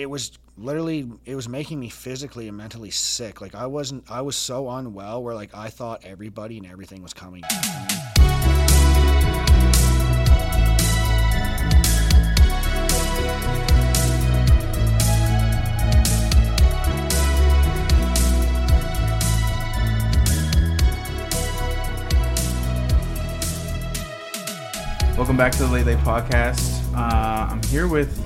it was making me physically and mentally sick. Like I was so unwell where like I thought everybody and everything was coming. Welcome back to the Lay Lay Podcast. I'm here with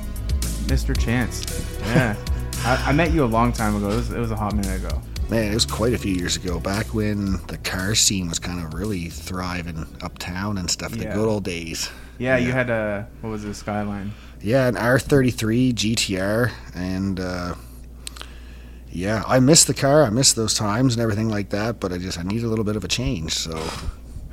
Mr. Chance. Yeah. I met you a long time ago. It was a hot minute ago. Man, it was quite a few years ago, back when the car scene was kind of really thriving uptown and stuff, the good old days. Yeah, you had a, what was it, Skyline? Yeah, an R33 GTR, and I missed the car. I missed those times and everything like that, but I needed a little bit of a change, so...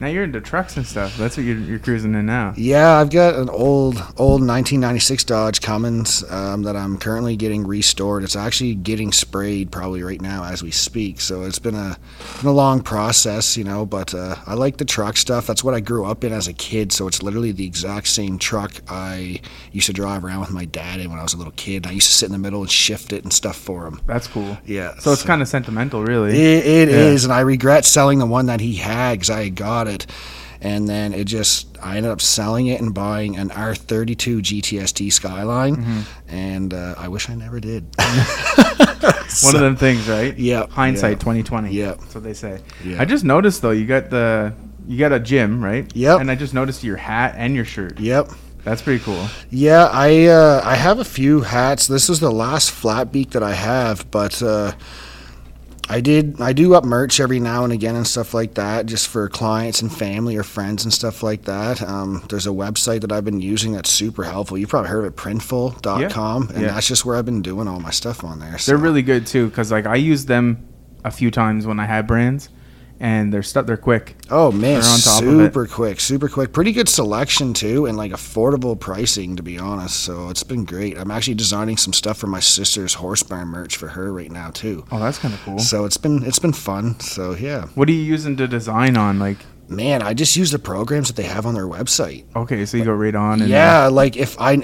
Now you're into trucks and stuff. That's what you're cruising in now. Yeah, I've got an old 1996 Dodge Cummins that I'm currently getting restored. It's actually getting sprayed probably right now as we speak. So it's been a long process, you know, but I like the truck stuff. That's what I grew up in as a kid. So it's literally the exact same truck I used to drive around with my dad in when I was a little kid. I used to sit in the middle and shift it and stuff for him. That's cool. Yeah. So it's kind of sentimental, really. It is, and I regret selling the one that he had because I got it, and then I ended up selling it and buying an R32 GTST Skyline, and I wish I never did. One of them things, right? Yeah. Hindsight 2020. Yeah. That's what they say. Yep. I just noticed though, you got a gym, right? Yep. And I just noticed your hat and your shirt. Yep. That's pretty cool. Yeah, I have a few hats. This is the last flat beak that I have, but I do up merch every now and again and stuff like that, just for clients and family or friends and stuff like that. There's a website that I've been using that's super helpful. You've probably heard of it, Printful.com, and that's just where I've been doing all my stuff on there. So. They're really good too, because like I used them a few times when I had brands, and they're quick. Oh man, super quick. Pretty good selection too, and like affordable pricing to be honest. So it's been great. I'm actually designing some stuff for my sister's horse barn merch for her right now too. Oh, that's kind of cool. So it's been fun. So yeah. What are you using to design on? Like, man, I just use the programs that they have on their website. Okay, so you go right on. And like if I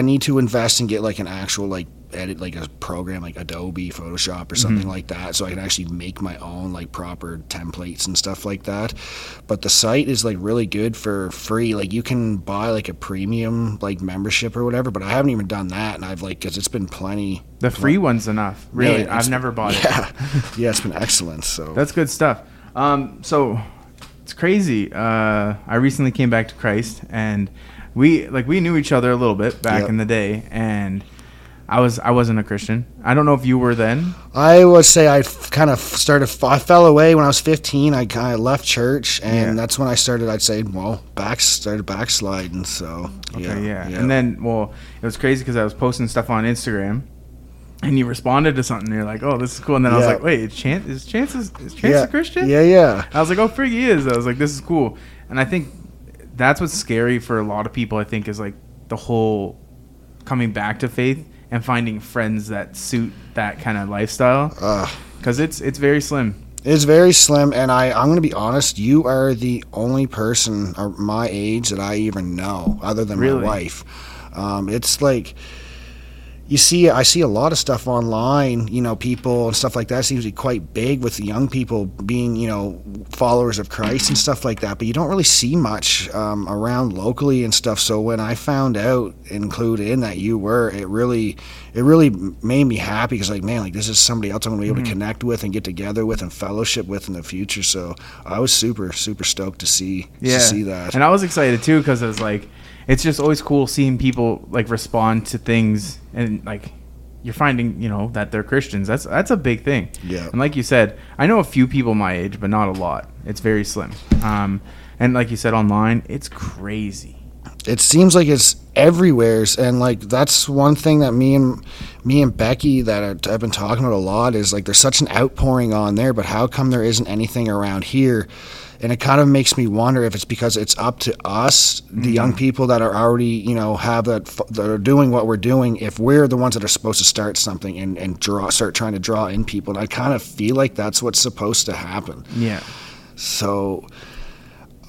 need to invest and get like an actual like edit, like a program like Adobe Photoshop or something like that, so I can actually make my own like proper templates and stuff like that. But the site is like really good for free. Like you can buy like a premium like membership or whatever, but I haven't even done that, and I've like, because it's been plenty. The free one's enough, really. Man, I've never bought it. It's been excellent. So that's good stuff. So it's crazy. I recently came back to Christ, and we knew each other a little bit back in the day, and I wasn't a Christian. I don't know if you were then. I would say I fell away when I was 15. I kind of left church, and that's when I started, I'd say, started backsliding. So, And then, it was crazy because I was posting stuff on Instagram, and you responded to something, and you're like, oh, this is cool. And then I was like, wait, is Chance a Christian? Yeah, yeah. I was like, oh, frig, he is. I was like, this is cool. And I think that's what's scary for a lot of people, I think, is like the whole coming back to faith and finding friends that suit that kind of lifestyle, because it's very slim. It's very slim, and I'm going to be honest, you are the only person my age that I even know, other than my wife. It's like... I see a lot of stuff online, you know, people and stuff like that seems to be quite big with the young people being, you know, followers of Christ and stuff like that, but you don't really see much around locally and stuff. So when I found out, included in that you were, it really made me happy, because like, man, like this is somebody else I'm going to be able to connect with and get together with and fellowship with in the future. So I was super, super stoked to see that. And I was excited too, because I was like, it's just always cool seeing people like respond to things, and like you're finding, you know, that they're Christians. That's a big thing. Yeah. And like you said, I know a few people my age, but not a lot. It's very slim. And like you said, online, it's crazy. It seems like it's everywhere, and like that's one thing that me and Becky that I've been talking about a lot is like there's such an outpouring on there, but how come there isn't anything around here? And it kind of makes me wonder if it's because it's up to us, the young people that are already, you know, that are doing what we're doing, if we're the ones that are supposed to start something and start trying to draw in people. And I kind of feel like that's what's supposed to happen. Yeah. So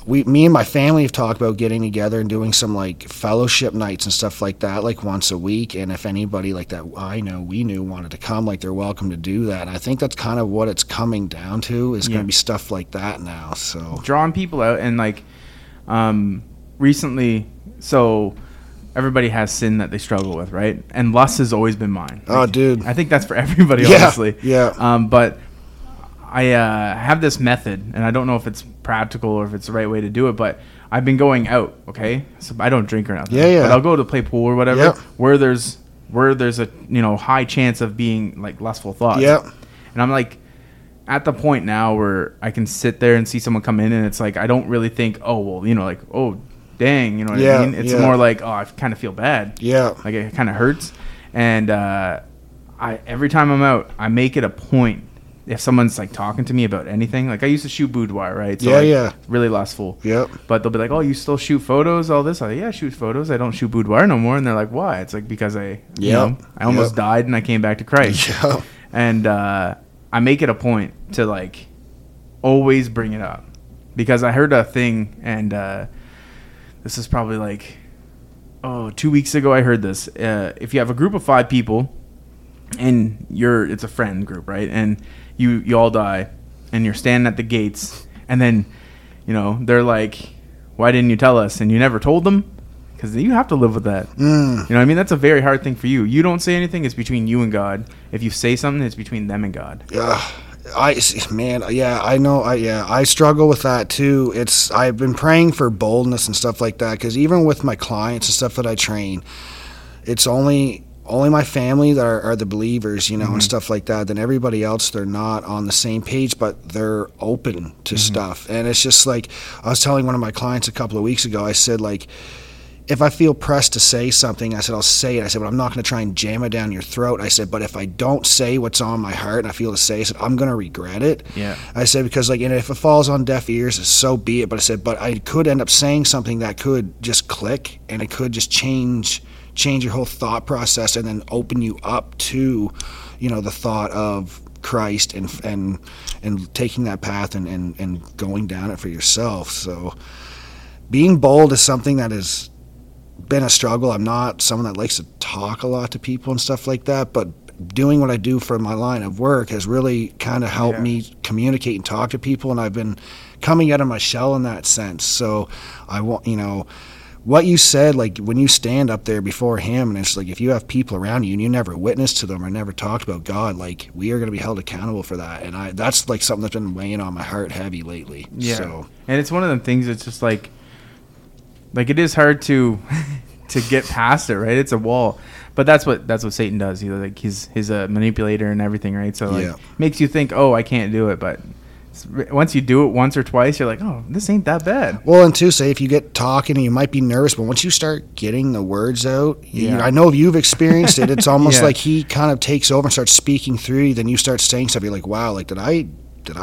me and my family have talked about getting together and doing some like fellowship nights and stuff like that, like once a week. And if anybody like that we knew wanted to come, like they're welcome to do that. And I think that's kind of what it's coming down to is going to be stuff like that now. So drawing people out and like recently, so everybody has sin that they struggle with, right? And lust has always been mine. Like, oh, dude. I think that's for everybody, honestly. Yeah. But I have this method, and I don't know if it's practical or if it's the right way to do it, but I've been going out, okay? So I don't drink or nothing. Yeah. But I'll go to play pool or whatever where there's a high chance of being like lustful thoughts. Yeah. And I'm like at the point now where I can sit there and see someone come in, and it's like I don't really think, oh, well, like, oh, dang, what I mean? It's more like, oh, I kind of feel bad. Yeah. Like it kind of hurts. And every time I'm out, I make it a point. If someone's like talking to me about anything, like I used to shoot boudoir, right? So really lustful. Yep. But they'll be like, "Oh, you still shoot photos? All this?" I'm like, "Yeah, I shoot photos. I don't shoot boudoir no more." And they're like, "Why?" It's like because I almost died and I came back to Christ. Yep. And I make it a point to like always bring it up because I heard a thing, and this is probably like 2 weeks ago. I heard this. If you have a group of 5 people, and it's a friend group, right? And you all die, and you're standing at the gates, and then, they're like, "Why didn't you tell us?" And you never told them, because you have to live with that. You know what I mean? That's a very hard thing for you. You don't say anything, it's between you and God. If you say something, it's between them and God. I struggle with that too. I've been praying for boldness and stuff like that, because even with my clients and stuff that I train, it's only my family that are the believers, and stuff like that. Then everybody else, they're not on the same page, but they're open to stuff. And it's just like, I was telling one of my clients a couple of weeks ago, I said, like, if I feel pressed to say something, I said, I'll say it. I said, but I'm not going to try and jam it down your throat. I said, but if I don't say what's on my heart and I feel to say, I said, I'm going to regret it. Yeah. I said, because like, if it falls on deaf ears, so be it. But I said, but I could end up saying something that could just click, and it could just change your whole thought process and then open you up to, the thought of Christ and taking that path and going down it for yourself. So being bold is something that has been a struggle. I'm not someone that likes to talk a lot to people and stuff like that, but doing what I do for my line of work has really kind of helped me communicate and talk to people. And I've been coming out of my shell in that sense. So I want, what you said, like when you stand up there before him, and it's like if you have people around you and you never witness to them or never talked about God, like we are going to be held accountable for that. And that's like something that's been weighing on my heart heavy lately. Yeah. So. And it's one of them things that's just like it is hard to get past it, right? It's a wall. But that's what Satan does. Like he's a manipulator and everything, right? So like makes you think, oh, I can't do it, but once you do it once or twice, you're like, oh, this ain't that bad. Well, and to say, if you get talking and you might be nervous, but once you start getting the words out, I know if you've experienced it, it's almost like he kind of takes over and starts speaking through you. Then you start saying stuff. You're like, wow, like, did I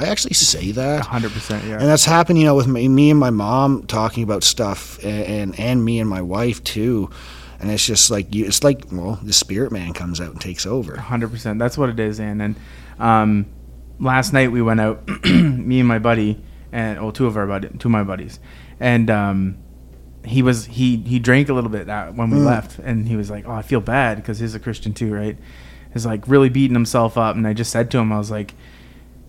actually say that? 100%, yeah. And that's happened, with me and my mom talking about stuff and me and my wife too. And it's just like, it's like, well, the spirit man comes out and takes over. 100%. That's what it is. And last night we went out, me and my buddy, and two of my buddies, and he drank a little bit when we left, and he was like, "Oh, I feel bad because he's a Christian too, right?" He's like really beating himself up, and I just said to him, I was like,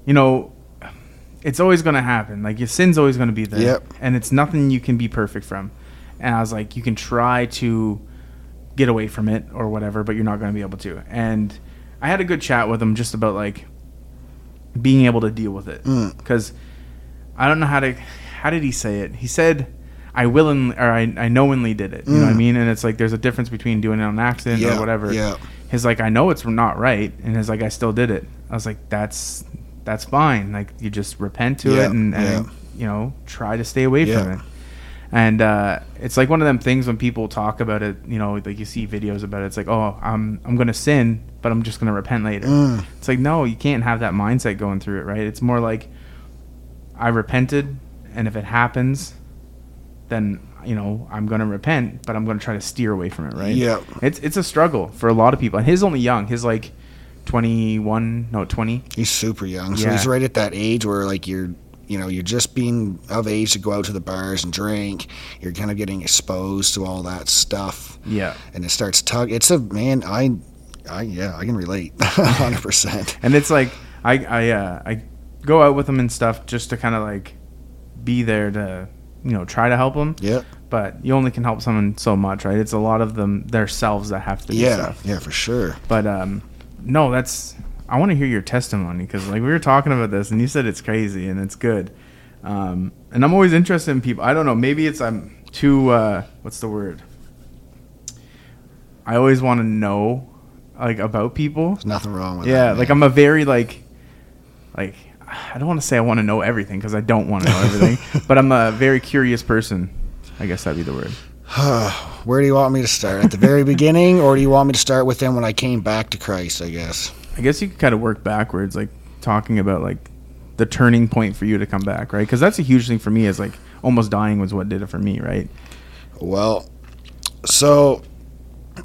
it's always gonna happen. Like your sin's always gonna be there, and it's nothing you can be perfect from. And I was like, you can try to get away from it or whatever, but you're not gonna be able to. And I had a good chat with him just about like being able to deal with it, because I don't know how did he say it? He said, "I willingly or I knowingly did it." You know what I mean? And it's like there's a difference between doing it on accident or whatever. Yeah. He's like, "I know it's not right," and he's like, "I still did it." I was like, "That's fine. Like you just repent to it and try to stay away from it." And it's like one of them things when people talk about it, like you see videos about it. It's like, oh, I'm going to sin, but I'm just going to repent later. It's like, no, you can't have that mindset going through it, right? It's more like I repented, and if it happens, then, I'm going to repent, but I'm going to try to steer away from it, right? Yeah. It's a struggle for a lot of people. And his only young. His like 20. He's super young. So he's right at that age where like you're you know, you're just being of age to go out to the bars and drink. You're kind of getting exposed to all that stuff. Yeah. And it starts tugging. It's a, man, I can relate 100%. And it's like, I go out with them and stuff just to kind of like be there to, you know, try to help them. Yeah. But you only can help someone so much, right? It's a lot of them, themselves that have to do stuff. Yeah, for sure. But, no, that's, I want to hear your testimony, because like we were talking about this and you said it's crazy and it's good. And I'm always interested in people. I don't know. Maybe it's, I'm too, what's the word? I always want to know like about people. There's nothing wrong with that. Yeah. Like I'm a very like I don't want to say I want to know everything, because I don't want to know everything, but I'm a very curious person. I guess that'd be the word. Where do you want me to start? At the very beginning, or do you want me to start with them when I came back to Christ, I guess? I guess you could kind of work backwards, like talking about like the turning point for you to come back, right? Because that's a huge thing for me, is like almost dying was what did it for me, right? Well, so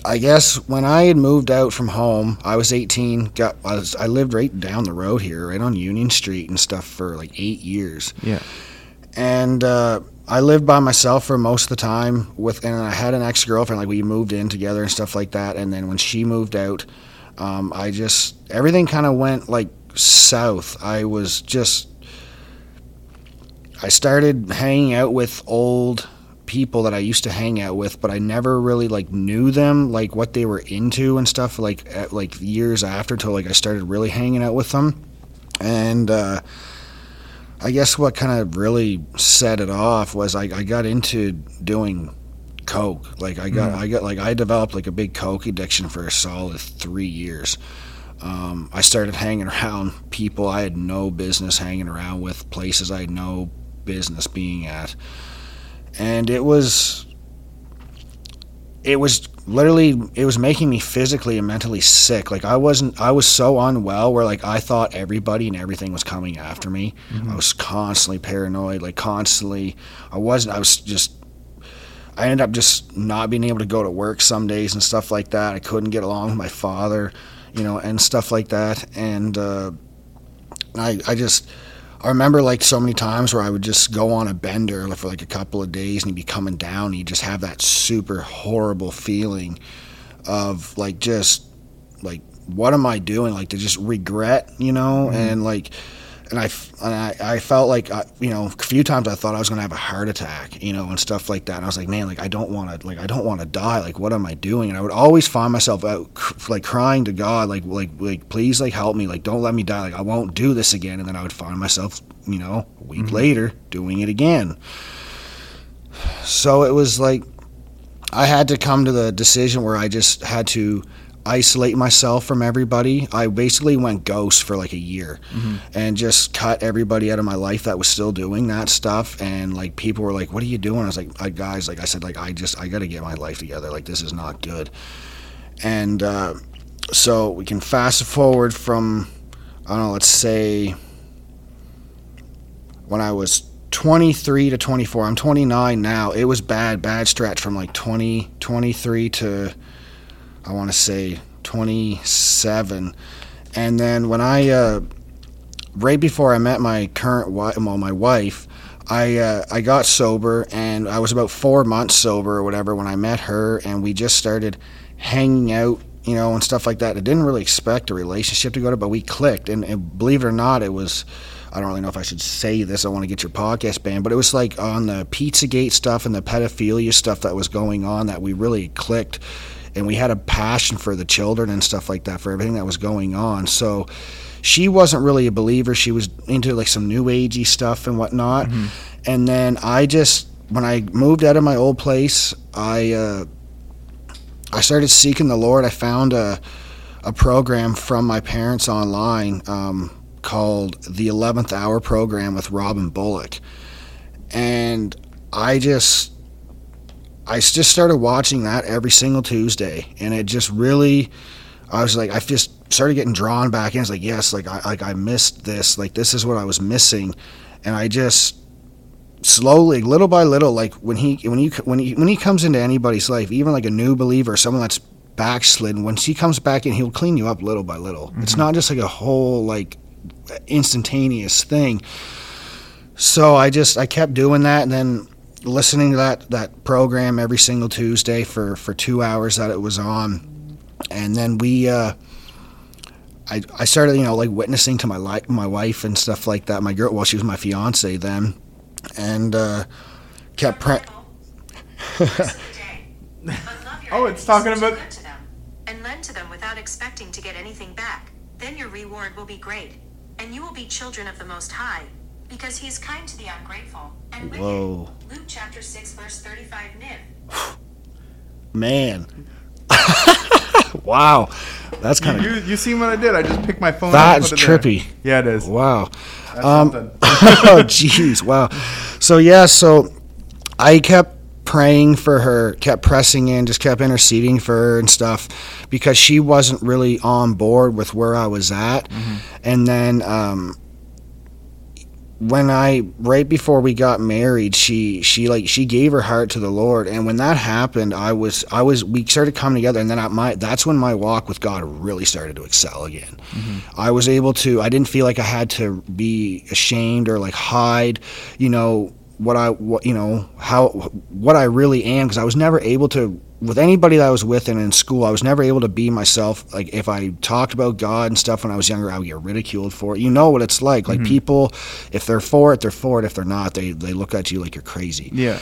I guess when I had moved out from home, I was 18. I lived right down the road here, right on Union Street and stuff, for like 8 years. Yeah. And I lived by myself for most of the time, and I had an ex-girlfriend. Like we moved in together and stuff like that. And then when she moved out, everything kind of went like south. I started hanging out with old people that I used to hang out with, but I never really like knew them, like what they were into and stuff, like years after, till like I started really hanging out with them. And, I guess what kind of really set it off was I got into doing coke. Like I developed like a big coke addiction for a solid 3 years. I started hanging around people I had no business hanging around with, places I had no business being at, and it was making me physically and mentally sick. Like I was so unwell where like I thought everybody and everything was coming after me. Mm-hmm. I was constantly paranoid, like constantly. I ended up just not being able to go to work some days and stuff like that. I couldn't get along with my father, you know, and stuff like that. And I remember like so many times where I would just go on a bender for like a couple of days and he'd be coming down and he'd just have that super horrible feeling of like, just like, what am I doing? Like to just regret, you know? Mm-hmm. And like, and I felt like, you know, a few times I thought I was going to have a heart attack, you know, and stuff like that. And I was like, man, like, I don't want to die. Like, what am I doing? And I would always find myself out, like crying to God, like, please, like, help me. Like, don't let me die. Like, I won't do this again. And then I would find myself, you know, a week mm-hmm. later doing it again. So it was like, I had to come to the decision where I just had to isolate myself from everybody. I basically went ghost for like a year mm-hmm. and just cut everybody out of my life that was still doing that stuff. And like people were like, what are you doing? I was like, guys, like I said, like I got to get my life together. Like this is not good. And so we can fast forward from, I don't know, let's say when I was 23 to 24, I'm 29 now. It was bad stretch from like 23 to, I want to say 27. And then when right before I met my current wife, well, my wife, I got sober, and I was about 4 months sober or whatever when I met her, and we just started hanging out, you know, and stuff like that. I didn't really expect a relationship to go to, but we clicked, and believe it or not, it was, I don't really know if I should say this, I want to get your podcast banned, but it was like on the Pizzagate stuff and the pedophilia stuff that was going on that we really clicked. And we had a passion for the children and stuff like that, for everything that was going on. So she wasn't really a believer. She was into like some new agey stuff and whatnot. Mm-hmm. And then when I moved out of my old place, I started seeking the Lord. I found a program from my parents online called The 11th Hour Program with Robin Bullock. And I just started watching that every single Tuesday, and it just really, I was like, I just started getting drawn back in. It's like, yes, like I missed this, like this is what I was missing. And I just slowly, little by little, like when he comes into anybody's life, even like a new believer, someone that's backslidden, once he comes back in, he'll clean you up little by little. Mm-hmm. It's not just like a whole like instantaneous thing. So I kept doing that, and then listening to that program every single Tuesday for 2 hours that it was on. And then I started, like witnessing to my wife and stuff like that. My girl, well, she was my fiance then, and kept Oh, it's talking about. And lend to them without expecting to get anything back. Then your reward will be great, and you will be children of the Most High, because He is kind to the ungrateful and wicked. Whoa. Luke chapter 6 verse 35 Niv. Man. Wow, that's kind of. You see what I did? I just picked my phone. That's trippy. There. Yeah, it is. Wow. That's oh, jeez. Wow. So I kept praying for her, kept pressing in, just kept interceding for her and stuff, because she wasn't really on board with where I was at. Mm-hmm. And then right before we got married, she gave her heart to the Lord. And when that happened, we started coming together, and then that's when my walk with God really started to excel again. Mm-hmm. I was able to, I didn't feel like I had to be ashamed or like hide, what I really am, because I was never able to, with anybody that I was with and in school, I was never able to be myself. Like, if I talked about God and stuff when I was younger, I would get ridiculed for it. You know what it's like. Mm-hmm. Like, people, if they're for it, they're for it. If they're not, they look at you like you're crazy. Yeah.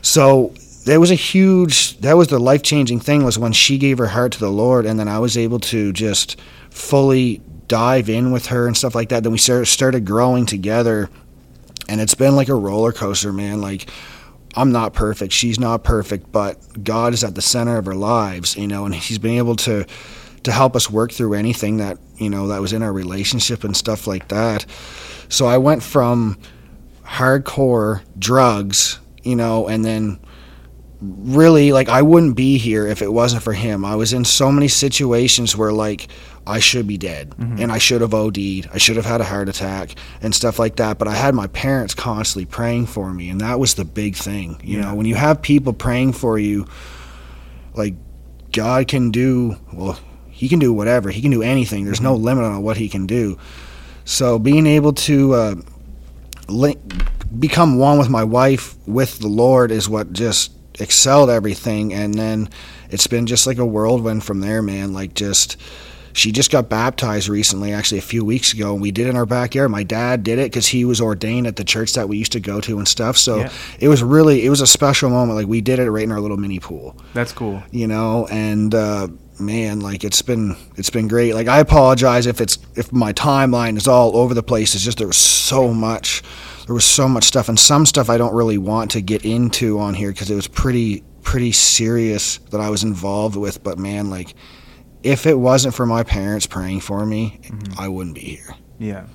So there was that was the life-changing thing, was when she gave her heart to the Lord, and then I was able to just fully dive in with her and stuff like that. Then we started growing together. And it's been like a roller coaster, man. Like, I'm not perfect, she's not perfect, but God is at the center of our lives, and He's been able to help us work through anything that, that was in our relationship and stuff like that. So I went from hardcore drugs, and then really, like, I wouldn't be here if it wasn't for Him. I was in so many situations where, like, I should be dead, mm-hmm. and I should have OD'd, I should have had a heart attack and stuff like that, but I had my parents constantly praying for me, and that was the big thing. You know, when you have people praying for you, like, God can do, well, He can do whatever, He can do anything. There's mm-hmm. no limit on what He can do. So being able to become one with my wife, with the Lord, is what just excelled everything. And then it's been just like a whirlwind from there, man. Like, just... She just got baptized recently, actually a few weeks ago, and we did it in our backyard. My dad did it because he was ordained at the church that we used to go to and stuff. So it was a special moment. Like, we did it right in our little mini pool. That's cool. And man, like, it's been great. Like, I apologize if my timeline is all over the place. It's just there was so much stuff, and some stuff I don't really want to get into on here because it was pretty serious that I was involved with. But man, like, if it wasn't for my parents praying for me, mm-hmm. I wouldn't be here. Yeah.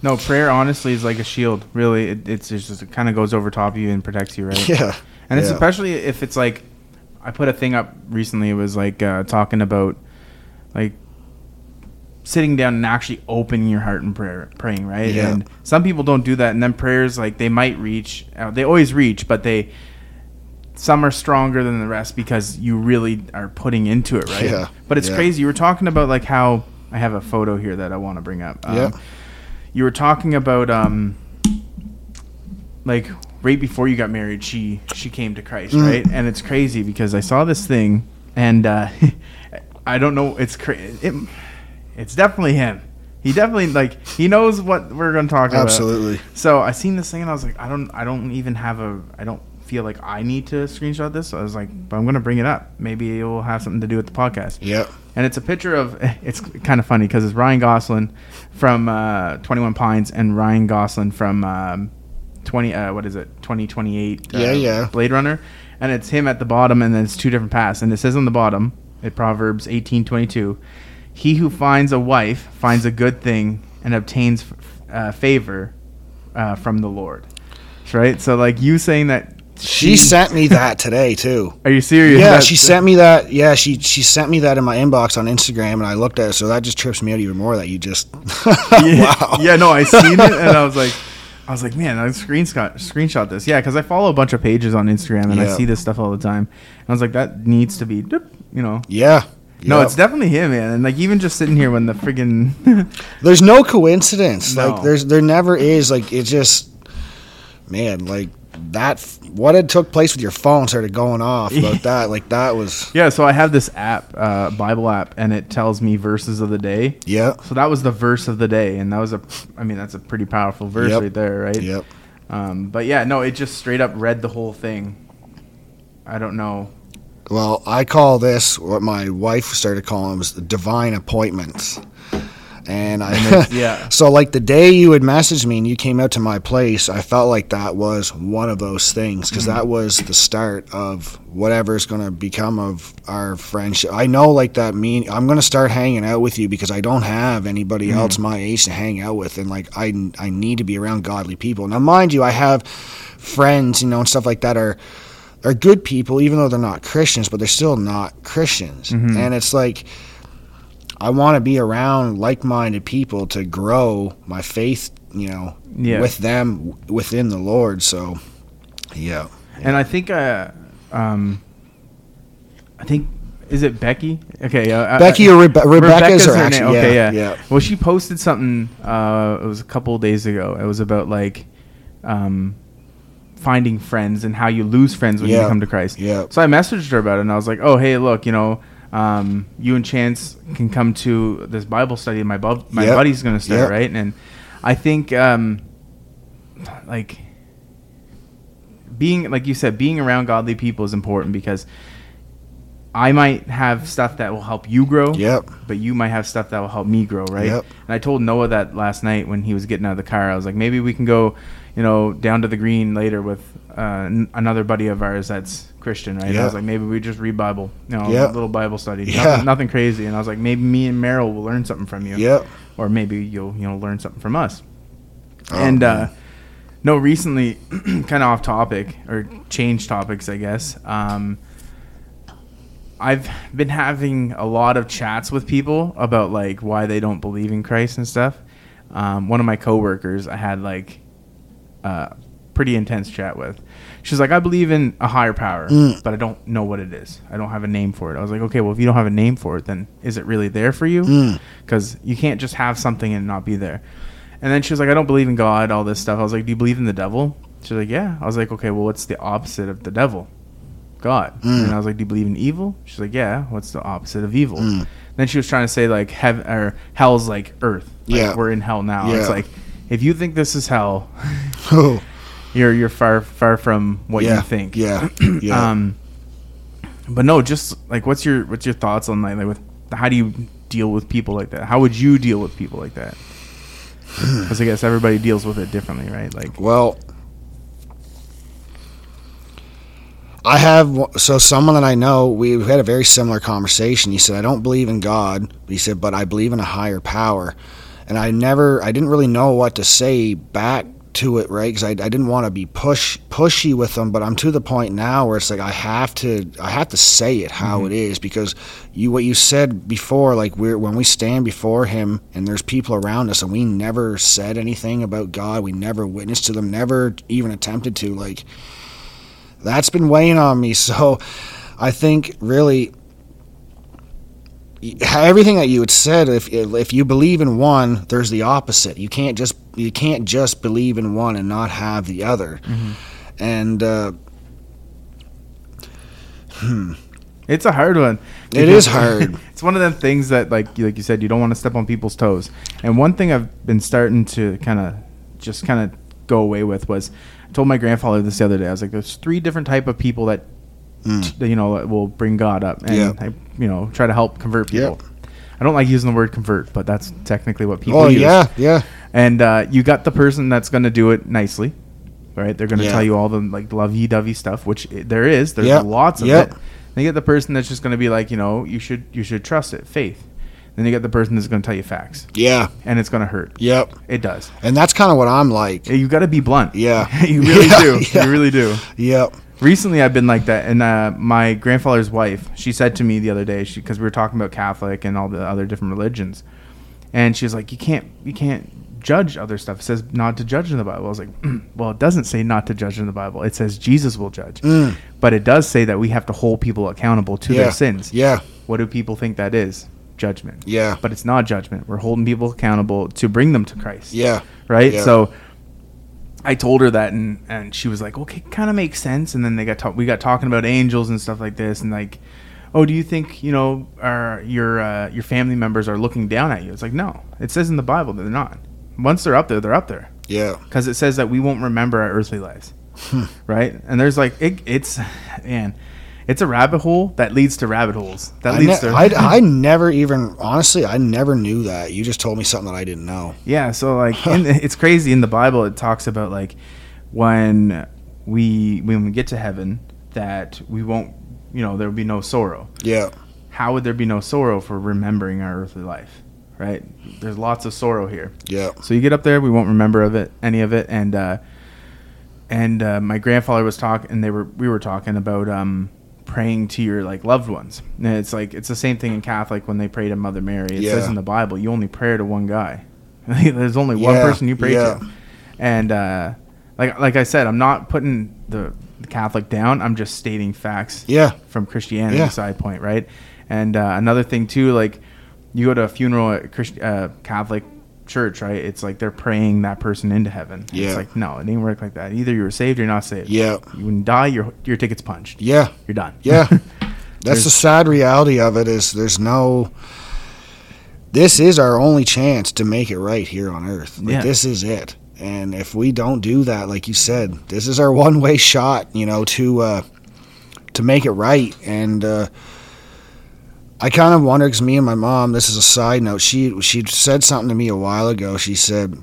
No, prayer honestly is like a shield, really. It kind of goes over top of you and protects you, right? Yeah. And it's especially if it's like, I put a thing up recently, it was like talking about like sitting down and actually opening your heart and praying, right? Yeah. And some people don't do that, and then prayers, like, they might reach out. They always reach, but some are stronger than the rest because you really are putting into it, right? Yeah. But it's crazy. You were talking about, like, how I have a photo here that I want to bring up. You were talking about like right before you got married, she came to Christ, right? And it's crazy because I saw this thing, and I don't know. It's crazy. It's definitely him. He definitely, like, he knows what we're going to talk about. Absolutely. So I seen this thing, and I was like, I don't feel like I need to screenshot this, so I was like, but I'm gonna bring it up, maybe it will have something to do with the podcast. And it's a picture of, it's kind of funny because it's Ryan Gosling from 21 Pines and Ryan Gosling from 2028 Blade Runner, and it's him at the bottom, and then it's two different paths, and it says on the bottom at Proverbs 18:22, he who finds a wife finds a good thing and obtains favor from the Lord. That's right. So, like, you saying that she sent me that today too. Are you serious? Yeah, she sent me that. Yeah, she sent me that in my inbox on Instagram, and I looked at it. So that just trips me out even more that you just. Wow. Yeah, no, I seen it, and I was like, man, I screenshot this. Yeah, because I follow a bunch of pages on Instagram, and I see this stuff all the time. And I was like, that needs to be, . Yeah. No, it's definitely him, man. And, like, even just sitting here when the friggin'. There's no coincidence. No. Like, there never is. Like, it just. man, like that, what had took place with your phone started going off about that. Like that was. Yeah. So I have this app, Bible app, and it tells me verses of the day. Yeah. So that was the verse of the day. And that was that's a pretty powerful verse right there. Right. Yep. But yeah, no, it just straight up read the whole thing. I don't know. Well, I call this what my wife started calling was the divine appointments. And I, yeah. So like the day you had messaged me and you came out to my place, I felt like that was one of those things because that was the start of whatever's going to become of our friendship. I know like that mean I'm going to start hanging out with you because I don't have anybody else my age to hang out with. And like, I need to be around godly people. Now, mind you, I have friends, you know, and stuff like that are good people, even though they're not Christians, but they're still not Christians. Mm-hmm. And it's like, I want to be around like-minded people to grow my faith, you know, with them within the Lord. So, yeah. And I think, is it Becky? Okay. Becky or Rebecca's her name. Okay, yeah. Well, she posted something, it was a couple of days ago. It was about like, finding friends and how you lose friends when you come to Christ. Yeah. So I messaged her about it and I was like, oh, hey, look, you know, you and Chance can come to this Bible study. My buddy's going to start, right? And I think, like, being, like you said, being around godly people is important because I might have stuff that will help you grow, but you might have stuff that will help me grow, right? Yep. And I told Noah that last night when he was getting out of the car. I was like, maybe we can go, you know, down to the green later with another buddy of ours that's Christian, right? I was like, maybe we just read Bible, you know, a little Bible study, nothing crazy. And I was like, maybe me and Meryl will learn something from you, or maybe you'll, you know, learn something from us. Recently, kind of off topic or change topics, I guess. I've been having a lot of chats with people about like why they don't believe in Christ and stuff. One of my coworkers, I had like pretty intense chat with. She's like, I believe in a higher power, but I don't know what it is. I don't have a name for it. I was like, okay, well, if you don't have a name for it, then is it really there for you? Because you can't just have something and not be there. And then she was like, I don't believe in God, all this stuff. I was like, do you believe in the devil? She's like, yeah. I was like, okay, well, what's the opposite of the devil? God. And I was like, do you believe in evil? She's like, yeah. What's the opposite of evil? Then she was trying to say like heaven or hell's like earth. Like, we're in hell now. It's like, if you think this is hell, you're far from what you think. But no, just like what's your thoughts on like with how do you deal with people like that? How would you deal with people like that? Because I guess everybody deals with it differently, right? Like, well, I have, so someone that I know, we had a very similar conversation. He said, I don't believe in God. He said, but I believe in a higher power. And I didn't really know what to say back to it, right? Because I didn't want to be pushy with them, but I'm to the point now where it's like, I have to say it how it is, because what you said before, like when we stand before him and there's people around us and we never said anything about God, we never witnessed to them, never even attempted to, like, that's been weighing on me. So I think really everything that you had said, if you believe in one, there's the opposite. You can't just believe in one and not have the other. And it's a hard one. It is hard. It's one of them things that like you said, you don't want to step on people's toes. And one thing I've been starting to kind of go away with was, I told my grandfather this the other day. I was like, there's three different type of people that, you know, will bring God up. And I, you know, try to help convert people. I don't like using the word convert, but that's technically what people use. And you got the person that's going to do it nicely, right? They're going to tell you all the like lovey-dovey stuff, which there is. There's lots of it. Then you get the person that's just going to be like, you know, you should trust it, faith. Then you get the person that's going to tell you facts. Yeah. And it's going to hurt. Yep. It does. And that's kind of what I'm like. You got to be blunt. Yeah. You really do. Yeah. You really do. Yep. Recently, I've been like that. And my grandfather's wife, she said to me the other day, because we were talking about Catholic and all the other different religions. And she was like, you can't judge other stuff. It says not to judge in the Bible. I was like, well, it doesn't say not to judge in the Bible. It says Jesus will judge. But it does say that we have to hold people accountable to their sins. Yeah. What do people think that is? Judgment. Yeah. But it's not judgment. We're holding people accountable to bring them to Christ. Yeah. Right? Yeah. So I told her that, and she was like, okay, kind of makes sense. And then we got talking about angels and stuff like this, and like, oh, do you think, you know, your family members are looking down at you? It's like, no, it says in the Bible that they're not. Once they're up there, they're up there. Yeah. Because it says that we won't remember our earthly lives. Right? And there's like, it's a rabbit hole that leads to rabbit holes. I never knew that. You just told me something that I didn't know. Yeah. So like, it's crazy. In the Bible, it talks about like when we get to heaven, that we won't, you know, there'll be no sorrow. Yeah. How would there be no sorrow for remembering our earthly life? Right. There's lots of sorrow here. Yeah. So you get up there, we won't remember any of it. And my grandfather was talking, and we were talking about praying to your like loved ones. And it's like, it's the same thing in Catholic when they pray to Mother Mary. It says in the Bible, you only pray to one guy. There's only one person you pray to. And like I said, I'm not putting the Catholic down. I'm just stating facts from Christianity's side point, right? And another thing too, like you go to a funeral at Catholic church, right? It's like they're praying that person into heaven. It's like, no, it didn't work like that. Either you were saved or you're not saved. When you die, your ticket's punched. You're done. That's the sad reality of it. Is there's no, this is our only chance to make it right here on earth. This is it. And if we don't do that, like you said, this is our one-way shot, you know, to make it right. And I kind of wonder, because me and my mom, this is a side note, she said something to me a while ago. She said,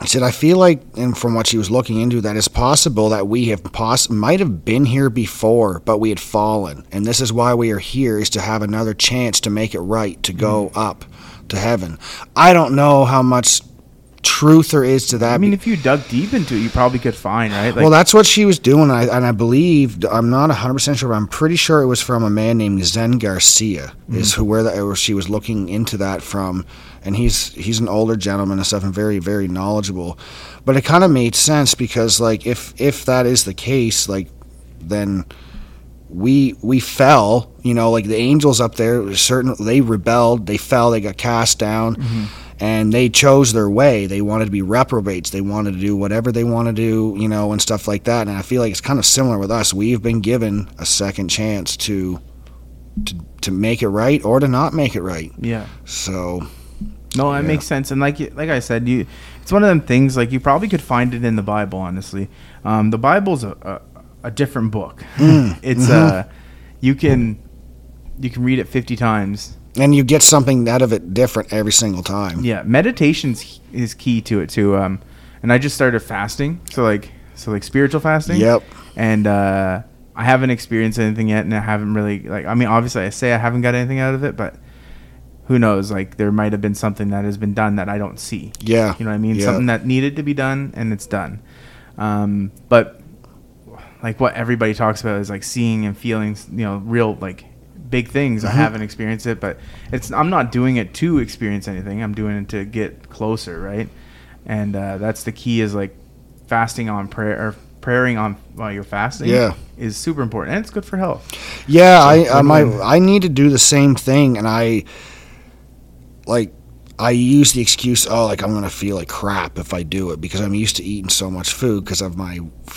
I feel like, and from what she was looking into, that it's possible that we have might have been here before, but we had fallen. And this is why we are here, is to have another chance to make it right, to go up to heaven. I don't know how much truth there is to that. I mean, if you dug deep into it, you probably could find, right? Like, well, that's what she was doing. And I believed, I'm not 100% sure, but I'm pretty sure it was from a man named Zen Garcia, is where she was looking into that from. And he's an older gentleman and stuff, and very, very knowledgeable. But it kind of made sense, because like, if that is the case, like, then we fell, you know, like the angels up there, they rebelled, they fell, they got cast down. And they chose their way. They wanted to be reprobates. They wanted to do whatever they want to do, you know, and stuff like that. And I feel like it's kind of similar with us. We've been given a second chance to make it right or to not make it right. Yeah. So. No, that makes sense. And like I said, it's one of them things. Like, you probably could find it in the Bible. Honestly, the Bible's a different book. It's you can read it 50 times. And you get something out of it different every single time. Yeah, meditation is key to it too. And I just started fasting, so like spiritual fasting. Yep. And I haven't experienced anything yet, and I haven't really like. I mean, obviously, I say I haven't got anything out of it, but who knows? Like, there might have been something that has been done that I don't see. Yeah. You know what I mean? Yeah. Something that needed to be done, and it's done. But like what everybody talks about is like seeing and feeling, you know, real like. Big things. I haven't experienced it, but I'm not doing it to experience anything. I'm doing it to get closer, right? And that's the key, is like fasting on prayer, or praying on while you're fasting is super important, and it's good for health. I need to do the same thing, and I use the excuse, I'm going to feel like crap if I do it, because I'm used to eating so much food because of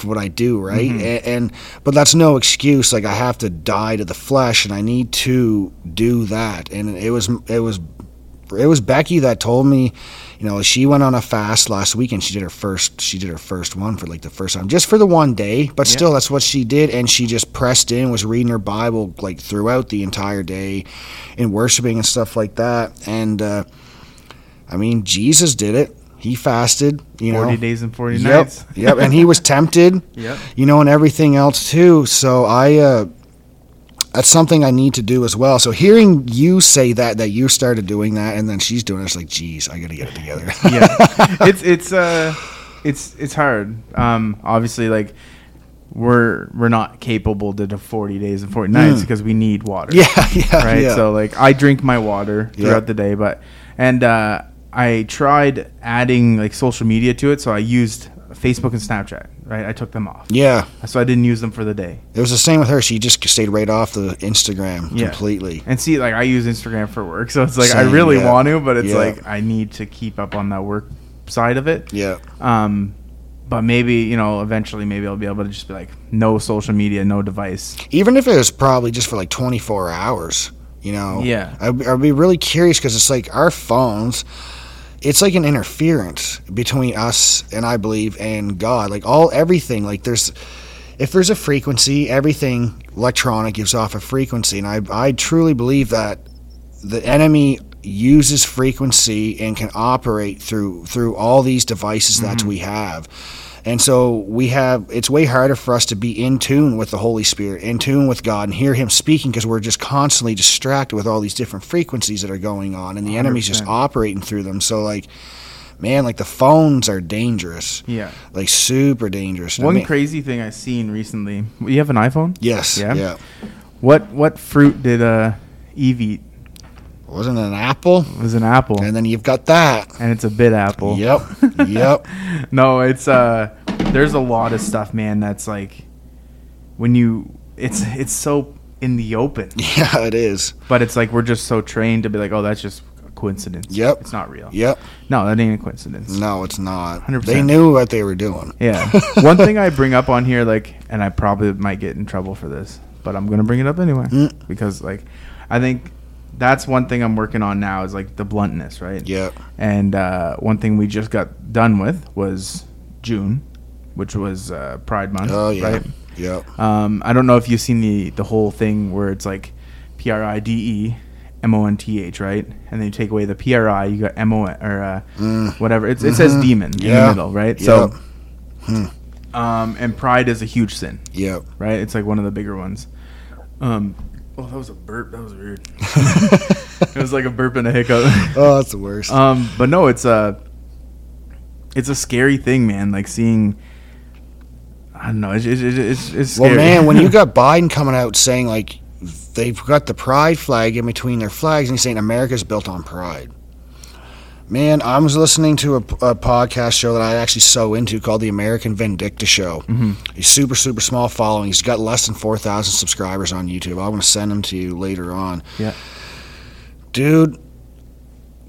what I do, right? But that's no excuse. Like, I have to die to the flesh, and I need to do that. And it was Becky that told me, you know, she went on a fast last week, and she did her first one for like the first time, just for the one day, but still that's what she did. And she just pressed in, was reading her Bible like throughout the entire day, and worshiping and stuff like that. And, I mean, Jesus did it. He fasted, you know. 40 days and 40 nights. Yep, and he was tempted, you know, and everything else too. So that's something I need to do as well. So hearing you say that you started doing that, and then she's doing it, it's like, geez, I got to get it together. It's hard. Obviously, like, we're not capable to do 40 days and 40 nights because we need water. So, like, I drink my water throughout the day, but... And I tried adding like social media to it, so I used Facebook and Snapchat. Right, I took them off. Yeah. So I didn't use them for the day. It was the same with her. She just stayed right off the Instagram completely. And see, like, I use Instagram for work, so it's like I really want to, but it's like I need to keep up on that work side of it. Yeah. But maybe, you know, eventually maybe I'll be able to just be like, no social media, no device. Even if it was probably just for like 24 hours, you know. Yeah. I'd be really curious because it's like our phones, it's like an interference between us and I believe and God. Like everything, like there's, if there's a frequency, everything electronic gives off a frequency. And I truly believe that the enemy uses frequency and can operate through all these devices that we have. And so it's way harder for us to be in tune with the Holy Spirit, in tune with God, and hear him speaking because we're just constantly distracted with all these different frequencies that are going on, and the 100%. Enemy's just operating through them. So like, man, like the phones are dangerous. Yeah. Like super dangerous. One crazy thing I seen recently. You have an iPhone? Yes. Yeah. What fruit did Eve eat? Wasn't it an apple? It was an apple. And then you've got that. And it's a bit apple. Yep. No, it's there's a lot of stuff, man, that's like when it's so in the open. Yeah, it is. But it's like we're just so trained to be like, oh, that's just a coincidence. Yep. It's not real. Yep. No, that ain't a coincidence. No, it's not. 100%. They knew what they were doing. Yeah. One thing I bring up on here, like, and I probably might get in trouble for this, but I'm going to bring it up anyway because, like, I think that's one thing I'm working on now is like the bluntness, right? Yeah. And one thing we just got done with was June, which was Pride Month. Oh yeah. Right? Yeah. I don't know if you've seen the whole thing where it's like PRIDE MONTH, right? And then you take away the PRI, you got MO or whatever. It says demon in the middle, right? Yep. So, and pride is a huge sin. Yeah. Right. It's like one of the bigger ones. Oh, that was a burp. That was weird. It was like a burp and a hiccup. Oh, that's the worst. But no, it's a scary thing, man. Like seeing, I don't know. It's scary. Well, man, when you got Biden coming out saying like they've got the pride flag in between their flags, and he's saying America's built on pride. Man, I was listening to a podcast show that I actually so into called The American Vindicta Show. Mm-hmm. He's super, super small following. He's got less than 4,000 subscribers on YouTube. I'm going to send him to you later on. Yeah, dude,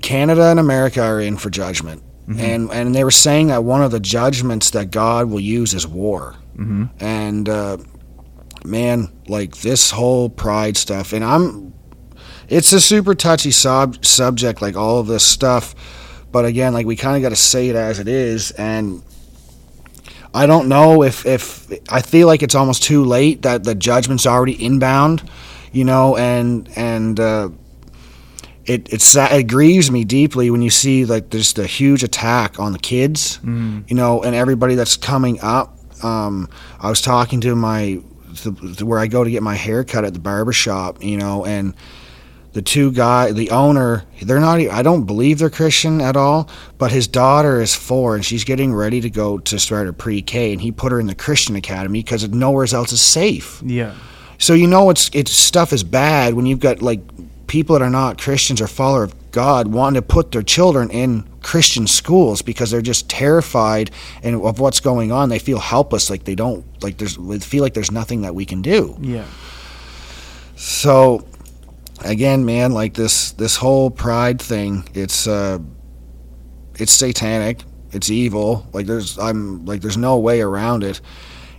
Canada and America are in for judgment. Mm-hmm. And they were saying that one of the judgments that God will use is war. Mm-hmm. And, man, like this whole pride stuff. And it's a super touchy subject, like all of this stuff. But again, like we kind of got to say it as it is. And I don't know if I feel like it's almost too late that the judgment's already inbound, you know, and it grieves me deeply when you see like there's the huge attack on the kids, you know, and everybody that's coming up. I was talking to where I go to get my hair cut at the barbershop, you know, and the two guy, the owner, they're not. I don't believe they're Christian at all. But his daughter is 4, and she's getting ready to go to start her pre-K, and he put her in the Christian academy because nowhere else is safe. Yeah. So you know it's stuff is bad when you've got like people that are not Christians or follower of God wanting to put their children in Christian schools because they're just terrified and of what's going on. They feel helpless, like they feel like there's nothing that we can do. Yeah. So. Again, man, like this whole pride thing, it's satanic, it's evil. Like there's no way around it,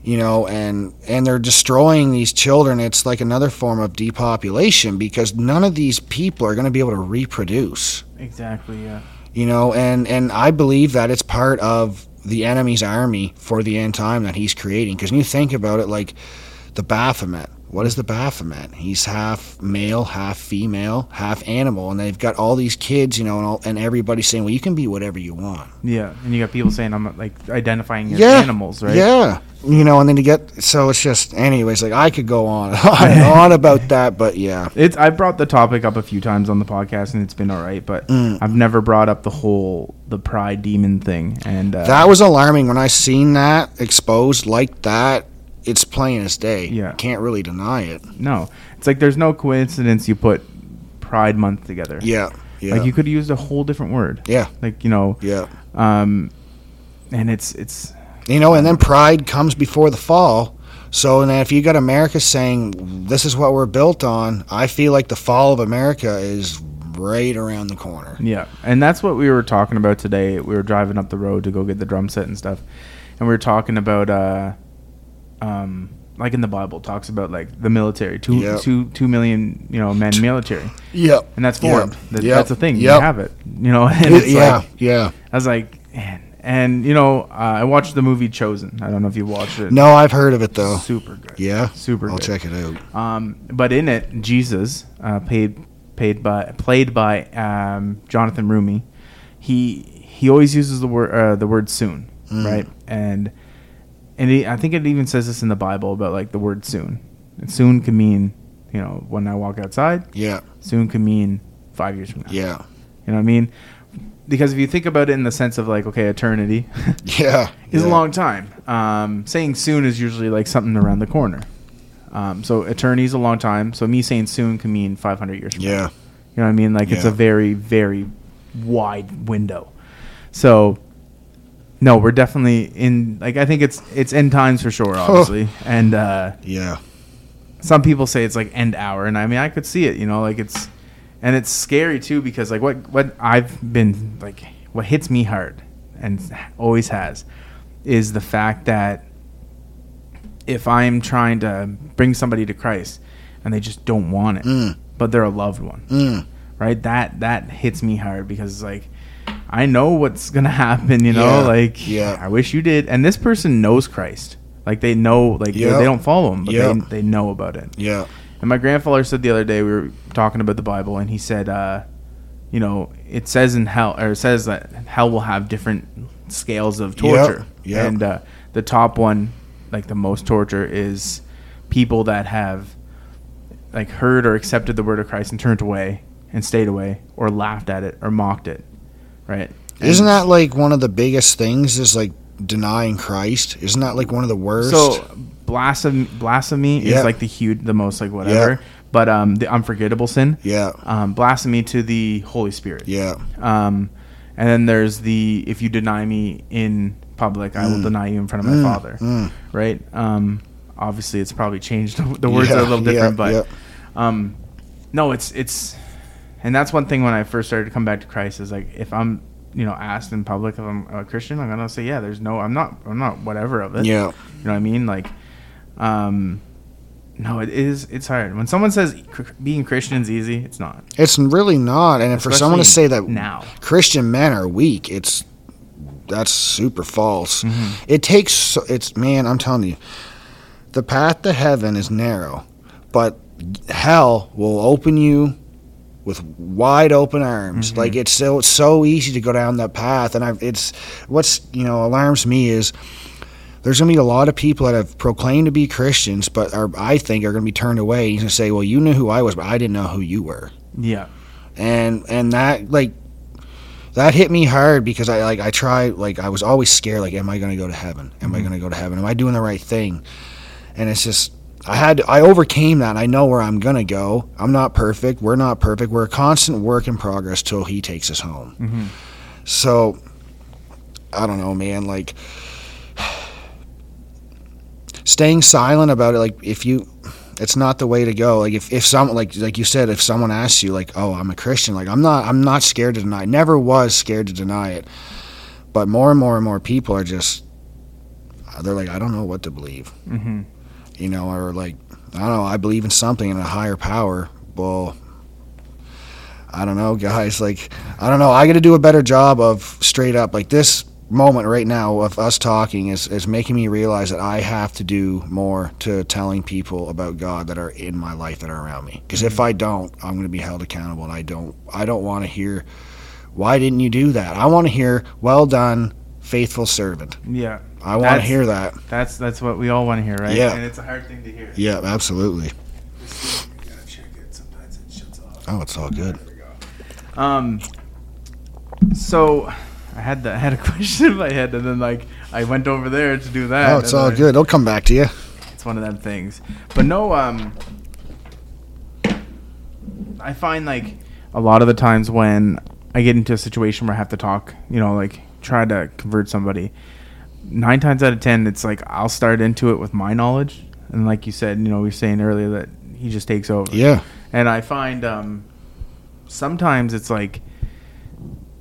you know. And they're destroying these children. It's like another form of depopulation because none of these people are going to be able to reproduce. Exactly. Yeah. You know, and I believe that it's part of the enemy's army for the end time that he's creating. Because when you think about it, like the Baphomet. What is the Baphomet? He's half male, half female, half animal, and they've got all these kids, you know, and everybody's saying, "Well, you can be whatever you want." Yeah, and you got people saying, "I'm like identifying as animals, right?" Yeah, you know, and then so it's just, anyways, like I could go on and on about that, but yeah, I brought the topic up a few times on the podcast, and it's been all right, but I've never brought up the pride demon thing, and that was alarming when I seen that exposed like that. It's plain as day. Yeah. Can't really deny it. No. It's like there's no coincidence you put Pride Month together. Yeah. Yeah. Like you could have used a whole different word. Yeah. Like, you know. Yeah. And it's you know, and then pride comes before the fall. So and if you got America saying this is what we're built on, I feel like the fall of America is right around the corner. Yeah. And that's what we were talking about today. We were driving up the road to go get the drum set and stuff. and we were talking about like in the Bible talks about like the military, two million, you know, men military. Yep. And that's formed. Yep. That's a thing. Yep. You have it, you know. And it's I was like, man. And, you know, I watched the movie Chosen. I don't know if you watched it. No, I've heard of it, though. Super good. Yeah? Super good. I'll check it out. But in it, Jesus, played by Jonathan Rumi, he always uses the word soon, right? And I think it even says this in the Bible about, like, the word soon. And soon can mean, you know, when I walk outside. Yeah. Soon can mean 5 years from now. Yeah. You know what I mean? Because if you think about it in the sense of like, okay, eternity is a long time. Saying soon is usually like something around the corner. So eternity is a long time. So me saying soon can mean 500 years from now. You know what I mean? Like it's a very, very wide window. So no, we're definitely in, like, I think it's end times for sure, obviously. And some people say it's like end hour. And I mean, I could see it, you know, like it's, and it's scary too, because like what I've been like, what hits me hard and always has is the fact that if I'm trying to bring somebody to Christ and they just don't want it, but they're a loved one, right? That hits me hard because like, I know what's going to happen, you know, like I wish you did. And this person knows Christ. Like they know, like they don't follow him, but they know about it. Yeah. And my grandfather said the other day, we were talking about the Bible, and he said, you know, it says in hell, or it says that hell will have different scales of torture. Yep, yep. And the top one, like the most torture, is people that have like heard or accepted the word of Christ and turned away and stayed away or laughed at it or mocked it. Right. Isn't that like one of the biggest things is like denying Christ? Isn't that like one of the worst? So, blasphemy is like the most like whatever, but the unforgettable sin, blasphemy to the Holy Spirit, and then there's the if you deny me in public, I will deny you in front of my Father, right? Obviously, it's probably changed. The words are a little different, but no, it's, and that's one thing when I first started to come back to Christ is like if I'm, you know, asked in public if I'm a Christian, I'm gonna say there's no, I'm not whatever of it, you know what I mean, like. No, it's hard. When someone says being Christian is easy, it's not. It's really not. And especially for someone to say that now Christian men are weak, that's super false. Mm-hmm. Man, I'm telling you, the path to heaven is narrow, but hell will open you with wide open arms. Mm-hmm. Like it's so easy to go down that path. And what's, you know, alarms me is, there's going to be a lot of people that have proclaimed to be Christians, but I think are going to be turned away. He's going to say, well, you knew who I was, but I didn't know who you were. Yeah. And that, like, that hit me hard because I was always scared, like, am I going to go to heaven? Am I going to go to heaven? Am I doing the right thing? And it's just, I overcame that. I know where I'm going to go. I'm not perfect. We're not perfect. We're a constant work in progress till he takes us home. Mm-hmm. So, I don't know, man, like, staying silent about it, like it's not the way to go. Like if someone, like you said, if someone asks you, like, oh, I'm a Christian, like I'm not scared to deny it. Never was scared to deny it. But more and more and more people are just, they're like, I don't know what to believe. Mm-hmm. You know, or like, I don't know, I believe in something, in a higher power. Well, I don't know, guys, like, I don't know, I gotta do a better job of straight up, like, this moment right now of us talking is making me realize that I have to do more to telling people about God that are in my life, that are around me, because if I don't, I'm going to be held accountable, and I don't want to hear, why didn't you do that? I want to hear, well done, faithful servant. Yeah, I want to hear that. That's what we all want to hear, right? Yeah. And it's a hard thing to hear. Yeah, absolutely. Oh, it's all good. So I had a question in my head, and then like I went over there to do that. Oh, it's all good. It'll come back to you. It's one of them things. But no, I find like a lot of the times when I get into a situation where I have to talk, you know, like try to convert somebody, 9 times out of 10, it's like I'll start into it with my knowledge, and like you said, you know, we were saying earlier that he just takes over. Yeah. And I find sometimes it's like,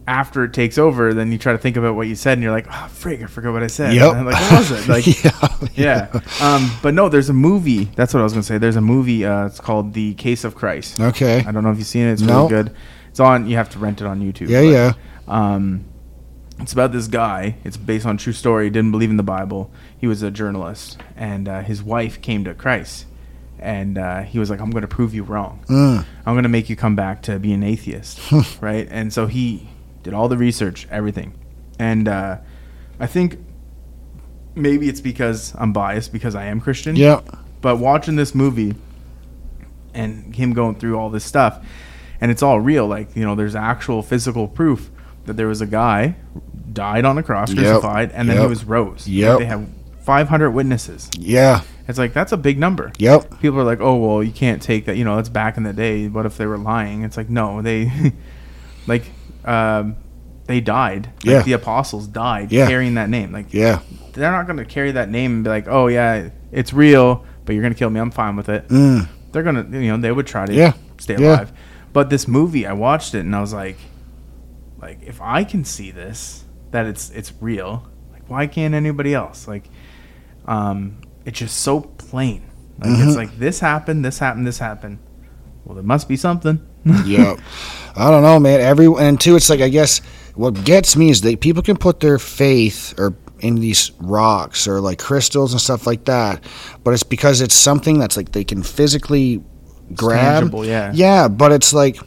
after it takes over, then you try to think about what you said, and you're like, oh, frig, I forgot what I said. Yep. And like, what was it? Like, yeah. But no, there's a movie. That's what I was going to say. There's a movie. It's called The Case of Christ. Okay. I don't know if you've seen it. It's really good. It's on. You have to rent it on YouTube. Yeah. It's about this guy. It's based on a true story. He didn't believe in the Bible. He was a journalist, and his wife came to Christ, and he was like, I'm going to prove you wrong. I'm going to make you come back to be an atheist, right? And so he did all the research, everything. And I think maybe it's because I'm biased because I am Christian. Yeah. But watching this movie and him going through all this stuff, and it's all real. Like, you know, there's actual physical proof that there was a guy died on a cross, crucified, and then he was rose. Yeah. Like they have 500 witnesses. Yeah. It's like, that's a big number. Yep. People are like, oh, well, you can't take that. You know, that's back in the day. What if they were lying? It's like, no, they like they died. Like, the apostles died carrying that name. Like, they're not going to carry that name and be like, oh, yeah, it's real, but you're going to kill me. I'm fine with it. They're going to, you know, they would try to stay alive. But this movie, I watched it and I was like, if I can see this, that it's real, like, why can't anybody else? Like, it's just so plain. Like, it's like, this happened. Well, there must be something. I don't know, man. And too, it's like, I guess what gets me is that people can put their faith or in these rocks or like crystals and stuff like that, but it's because it's something that's like they can physically grab. Tangible, yeah, but it's like,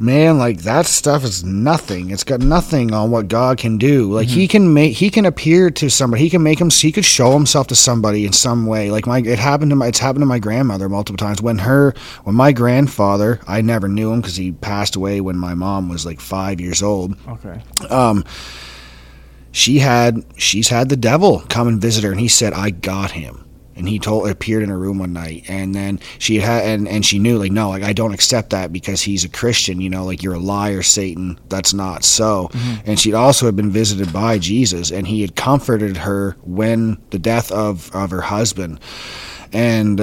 man, like that stuff is nothing. It's got nothing on what God can do. Like he can appear to somebody. He can make him. He could show himself to somebody in some way. Like it's happened to my grandmother multiple times. When my grandfather, I never knew him because he passed away when my mom was like 5 years old. Okay. She's had the devil come and visit her, and he said, "I got him." And appeared in her room one night, and then she had, and she knew, like, no, like, I don't accept that because he's a Christian, you know, like, you're a liar, Satan, that's not so. And she'd also had been visited by Jesus, and he had comforted her when the death of her husband. And,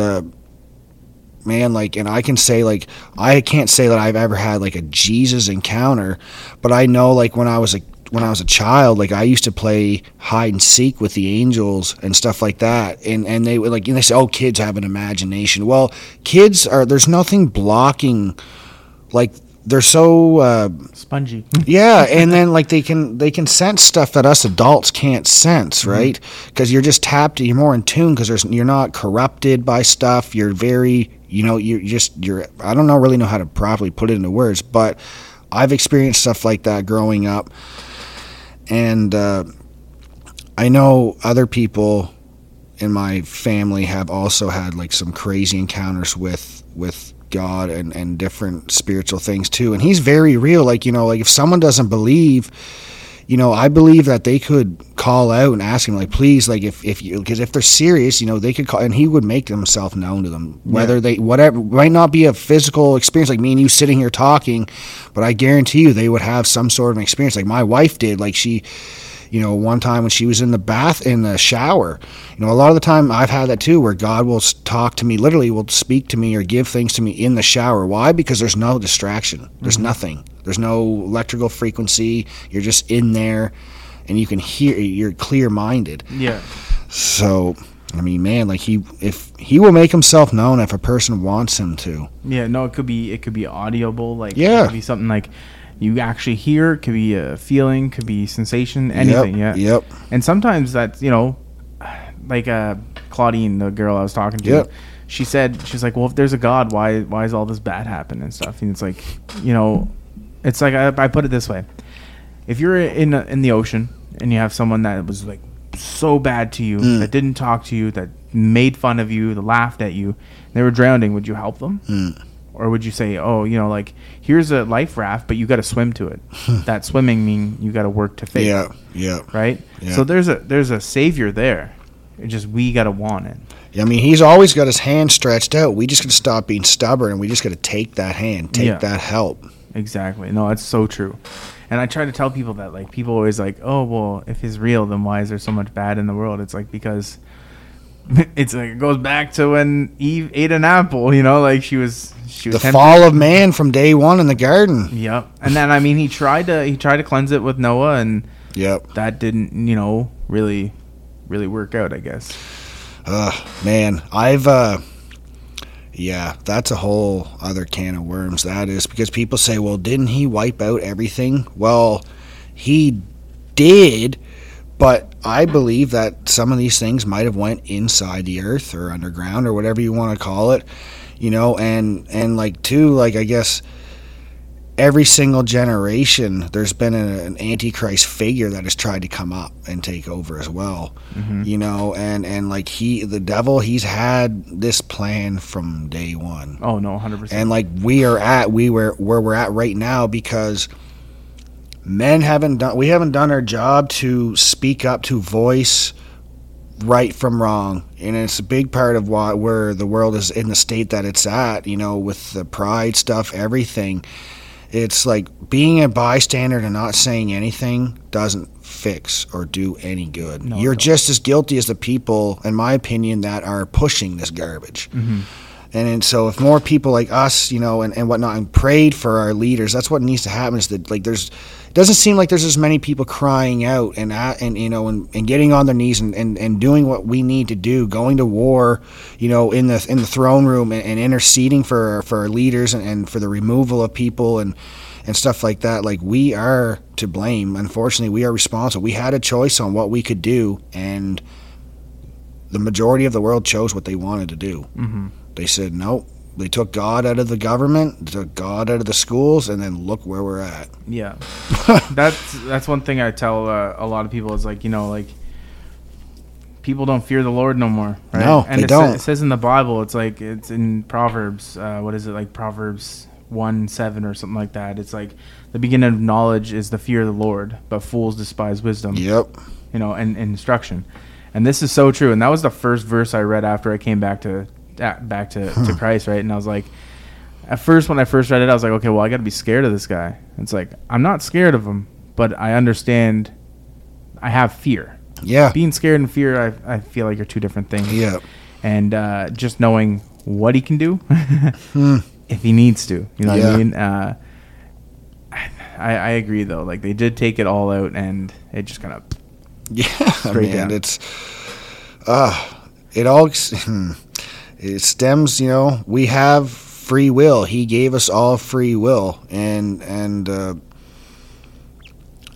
man, like, and I can say, like, I can't say that I've ever had, like, a Jesus encounter, but I know, like, when I was a child, like, I used to play hide and seek with the angels and stuff like that. And they would, like, and they say, oh, kids have an imagination. Well, kids are, there's nothing blocking, like, they're so spongy. Yeah. And then, like, they can sense stuff that us adults can't sense, right? Because you're just tapped, you're more in tune, because you're not corrupted by stuff. You're very, you know, you're I don't know, really know how to properly put it into words, but I've experienced stuff like that growing up. And I know other people in my family have also had, like, some crazy encounters with God and different spiritual things too. And he's very real. Like, you know, like, if someone doesn't believe, you know, I believe that they could call out and ask him, like, please, like, if you, because if they're serious, you know, they could call, and he would make himself known to them, whether they, whatever, might not be a physical experience, like me and you sitting here talking, but I guarantee you they would have some sort of an experience, like my wife did. Like, she, you know, one time when she was in the shower, you know, a lot of the time I've had that too, where God will talk to me, literally will speak to me or give things to me in the shower. Why? Because there's no distraction. There's nothing. There's no electrical frequency. You're just in there, and you can hear. You're clear-minded. Yeah. So, I mean, man, like, he will make himself known if a person wants him to. Yeah. No, it could be audible. Like, it could be something like you actually hear. It could be a feeling. Could be sensation. Anything. Yep. And sometimes that's, you know, like Claudine, the girl I was talking to. Yep. She said, she's like, well, if there's a God, why is all this bad happening and stuff? And it's like, you know. It's like, I put it this way. If you're in the ocean and you have someone that was, like, so bad to you, that didn't talk to you, that made fun of you, that laughed at you, and they were drowning, would you help them? Or would you say, oh, you know, like, here's a life raft, but you got to swim to it. That swimming mean you got to work to fake it. Yeah. Right? Yeah. So there's a savior there. It's just we got to want it. I mean, he's always got his hand stretched out. We just got to stop being stubborn, and we just got to take that hand, take that help. Exactly. No, that's so true. And I try to tell people that, like, people always like, oh, well, if he's real, then why is there so much bad in the world? It's like, because it's like it goes back to when Eve ate an apple, you know, like she was the fall of man from day one in the garden. Yep. And then, I mean, he tried to cleanse it with Noah, and yep, that didn't, you know, really work out, I guess. Man, yeah, that's a whole other can of worms, that is, because people say, well, didn't he wipe out everything? Well, he did, but I believe that some of these things might have went inside the earth or underground or whatever you want to call it, you know, and like, too, like, I guess every single generation there's been an antichrist figure that has tried to come up and take over as well. Mm-hmm. You know, and like the devil, he's had this plan from day one. Oh no, 100%. And like where we're at right now, because we haven't done our job to speak up, to voice right from wrong. And it's a big part of why where the world is in the state that it's at, you know, with the pride stuff, everything. It's like being a bystander and not saying anything doesn't fix or do any good. No, you're just as guilty as the people, in my opinion, that are pushing this garbage. Mm-hmm. And so if more people like us, you know, and whatnot, and prayed for our leaders, that's what needs to happen, is that, like, it doesn't seem like there's as many people crying out and you know, and getting on their knees and doing what we need to do, going to war, you know, in the throne room and interceding for our leaders and for the removal of people and stuff like that. Like, we are to blame. Unfortunately, we are responsible. We had a choice on what we could do, and the majority of the world chose what they wanted to do. Mm-hmm. They said nope. They took God out of the government, took God out of the schools, and then look where we're at. Yeah, that's one thing I tell a lot of people, is like, you know, like, people don't fear the Lord no more, right? No, and it says in the Bible, it's like, it's in Proverbs. What is it, like Proverbs 1:7 or something like that? It's like, the beginning of knowledge is the fear of the Lord, but fools despise wisdom. Yep. You know, and instruction, and this is so true. And that was the first verse I read after I came back to Christ, right? And I was like, at first, when I first read it, I was like, okay, well, I got to be scared of this guy. It's like, I'm not scared of him, but I understand I have fear. Yeah. Being scared and fear, I feel like, are two different things. Yeah. And just knowing what he can do if he needs to. You know what I mean? I agree, though. Like, they did take it all out, and it just kind of... Yeah, man, down. It's... it all... It stems, you know, we have free will. He gave us all free will. And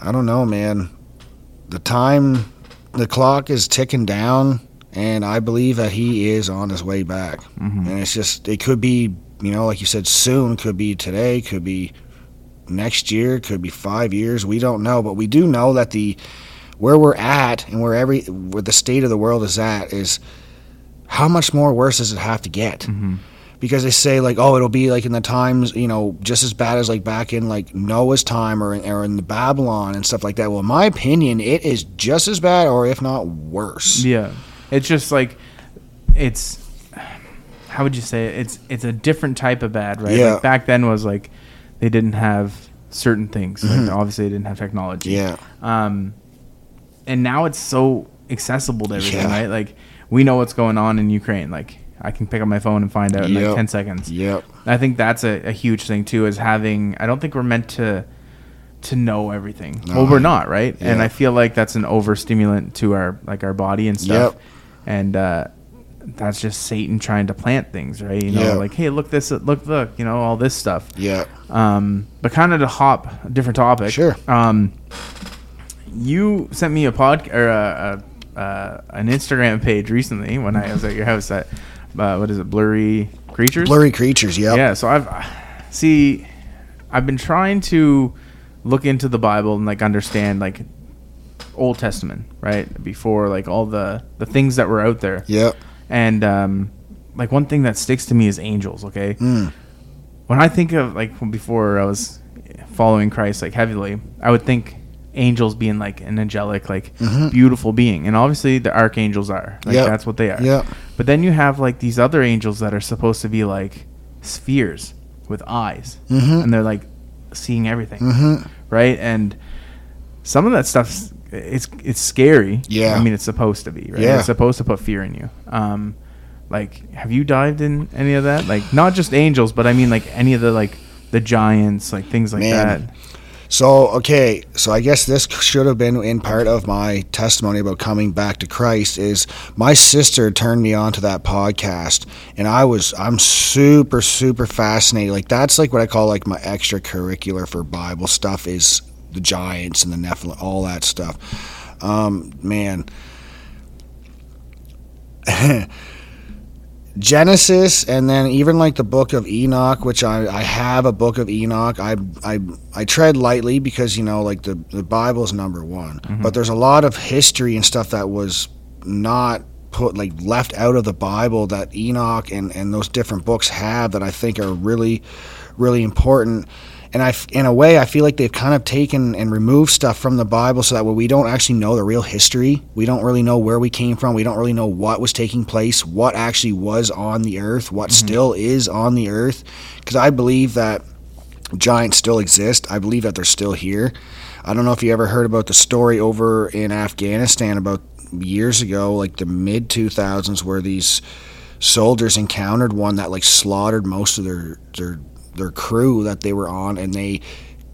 I don't know, man. The clock is ticking down, and I believe that he is on his way back. Mm-hmm. And it's just, it could be, you know, like you said, soon, could be today, could be next year, could be 5 years. We don't know, but we do know that where we're at and where the state of the world is at is, how much more worse does it have to get? Mm-hmm. Because they say, like, oh, it'll be like in the times, you know, just as bad as like back in like Noah's time or in the Babylon and stuff like that. Well, in my opinion, it is just as bad, or if not worse. Yeah. It's just like, it's, how would you say it? It's a different type of bad, right? Yeah. Like, back then was like, they didn't have certain things. Mm-hmm. Like, obviously they didn't have technology. Yeah. And now it's so accessible to everything, right? Like, we know what's going on in Ukraine. Like, I can pick up my phone and find out in like 10 seconds. Yep. I think that's a huge thing too, is having, I don't think we're meant to know everything. No. Well, we're not, right? Yeah. And I feel like that's an overstimulant to our body and stuff. Yep. And that's just Satan trying to plant things, right? You know, like, hey, look this, look, you know, all this stuff. Yeah. But kind of to hop a different topic. Sure. You sent me a podcast or an Instagram page recently when I was at your house at what is it, Blurry Creatures? Blurry Creatures, yeah. Yeah, so I've been trying to look into the Bible and like understand like Old Testament, right? Before like all the things that were out there. Yeah. And like one thing that sticks to me is angels, okay? Mm. When I think of like before I was following Christ like heavily, I would think angels being like an angelic, like mm-hmm. beautiful being, and obviously the archangels are like that's what they are. But then you have like these other angels that are supposed to be like spheres with eyes, mm-hmm. and they're like seeing everything, mm-hmm. right? And some of that stuff it's scary. Yeah. I mean, it's supposed to be, right? Yeah. It's supposed to put fear in you. Like, have you dived in any of that? Like, not just angels, but I mean, like, any of the, like, the giants, like, things like that. So, okay. So I guess this should have been in part of my testimony about coming back to Christ is my sister turned me on to that podcast, and I'm super, super fascinated. Like, that's like what I call like my extracurricular for Bible stuff is the giants and the Nephilim, all that stuff. Man. Genesis, and then even like the Book of Enoch, which I have a Book of Enoch. I tread lightly because, you know, like the Bible's number one, mm-hmm. but there's a lot of history and stuff that was not put, like, left out of the Bible that Enoch and those different books have that I think are really, really important. And in a way, I feel like they've kind of taken and removed stuff from the Bible so that we don't actually know the real history. We don't really know where we came from. We don't really know what was taking place, what actually was on the earth, what mm-hmm. still is on the earth. Because I believe that giants still exist. I believe that they're still here. I don't know if you ever heard about the story over in Afghanistan about years ago, like the mid-2000s, where these soldiers encountered one that, like, slaughtered most of their crew that they were on, and they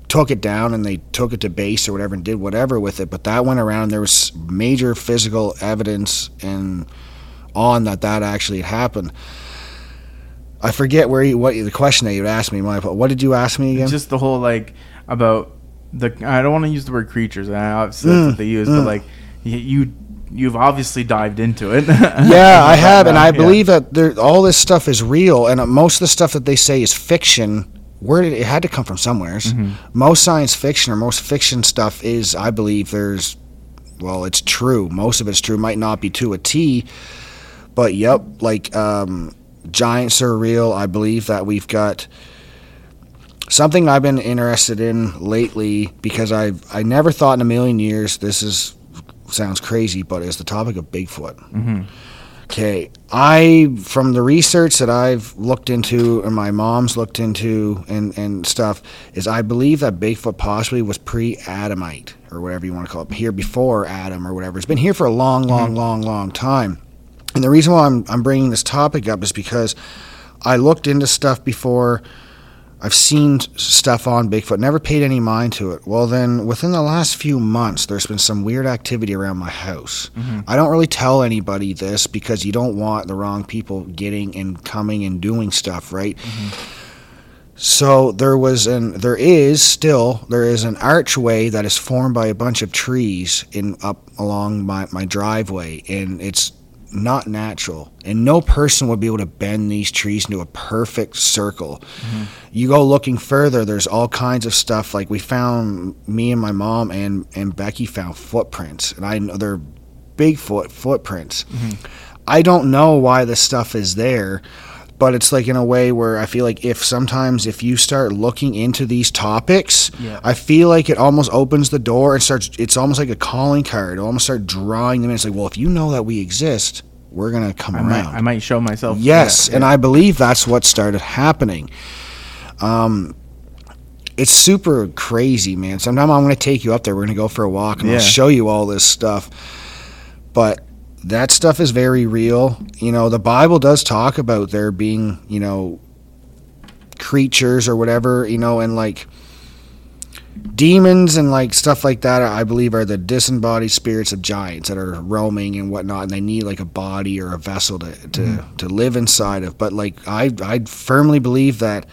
took it down and they took it to base or whatever and did whatever with it. But that went around, and there was major physical evidence and on that actually happened. I forget what the question that you asked me. What did you ask me again? Just the whole, like, about the, I don't want to use the word creatures, and obviously that's what they use, but like you've obviously dived into it. Yeah, I have, and I believe that all this stuff is real, and most of the stuff that they say is fiction. It had to come from somewhere. Mm-hmm. Most science fiction or most fiction stuff is, I believe, it's true. Most of it's true. Might not be to a T, but yep, like giants are real. I believe that we've got something I've been interested in lately because I never thought in a million years this is. Sounds crazy, but it's the topic of Bigfoot. Mm-hmm. Okay, from the research that I've looked into and my mom's looked into and stuff, is I believe that Bigfoot possibly was pre-Adamite, or whatever you want to call it, here before Adam or whatever. It's been here for a long, long, mm-hmm. long, long time. And the reason why I'm bringing this topic up is because I looked into stuff before. I've seen stuff on Bigfoot, never paid any mind to it. Well, then, within the last few months, there's been some weird activity around my house. Mm-hmm. I don't really tell anybody this because you don't want the wrong people getting and coming and doing stuff, right? Mm-hmm. So there is an archway that is formed by a bunch of trees up along my driveway, and it's not natural, and no person would be able to bend these trees into a perfect circle. Mm-hmm. You go looking further, there's all kinds of stuff. Like, me and my mom and Becky found footprints, and I know they're Bigfoot footprints. Mm-hmm. I don't know why this stuff is there, but it's like in a way where I feel like if you start looking into these topics, yeah. I feel like it almost opens the door and starts. It's almost like a calling card. It'll almost start drawing them in. It's like, well, if you know that we exist, we're going to come around. I might show myself. Yes, yeah. And I believe that's what started happening. It's super crazy, man. Sometime I'm going to take you up there. We're going to go for a walk, and I'll show you all this stuff. But that stuff is very real. You know, the Bible does talk about there being, you know, creatures or whatever, you know, and like demons and like stuff like that, I believe, are the disembodied spirits of giants that are roaming and whatnot, and they need like a body or a vessel to live inside of. But like I firmly believe that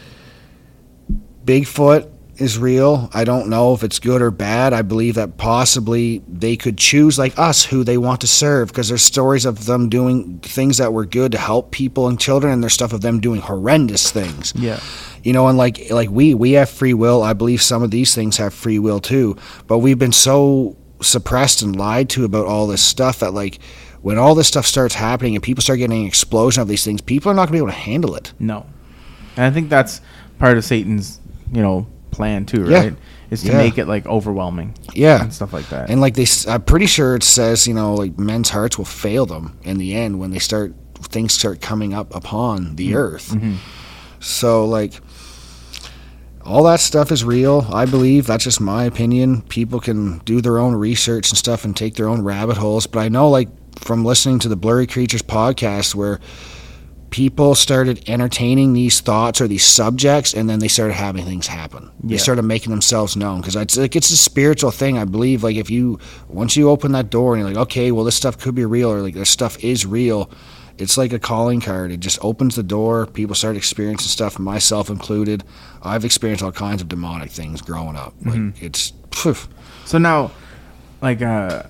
Bigfoot is real. I don't know if it's good or bad. I believe that possibly they could choose, like us, who they want to serve, because there's stories of them doing things that were good to help people and children, and there's stuff of them doing horrendous things. Yeah. You know, and like we have free will. I believe some of these things have free will too, but we've been so suppressed and lied to about all this stuff that, like, when all this stuff starts happening and people start getting an explosion of these things, people are not going to be able to handle it. No. And I think that's part of Satan's, you know, plan too, right? Is to make it like overwhelming, and stuff like that. And like I'm pretty sure it says, you know, like men's hearts will fail them in the end when they start things start coming up upon the earth. So like all that stuff is real. I believe, that's just my opinion. People can do their own research and stuff and take their own rabbit holes. But I know, like, from listening to the Blurry Creatures podcast, where people started entertaining these thoughts or these subjects, and then they started having things happen. Yeah. They started making themselves known, because it's like, it's a spiritual thing. I believe, like, if you, once you open that door and you're like, okay, well, this stuff could be real, or like, this stuff is real, it's like a calling card. It just opens the door. People start experiencing stuff, myself included. I've experienced all kinds of demonic things growing up. Mm-hmm. Like, it's poof. So now, like, I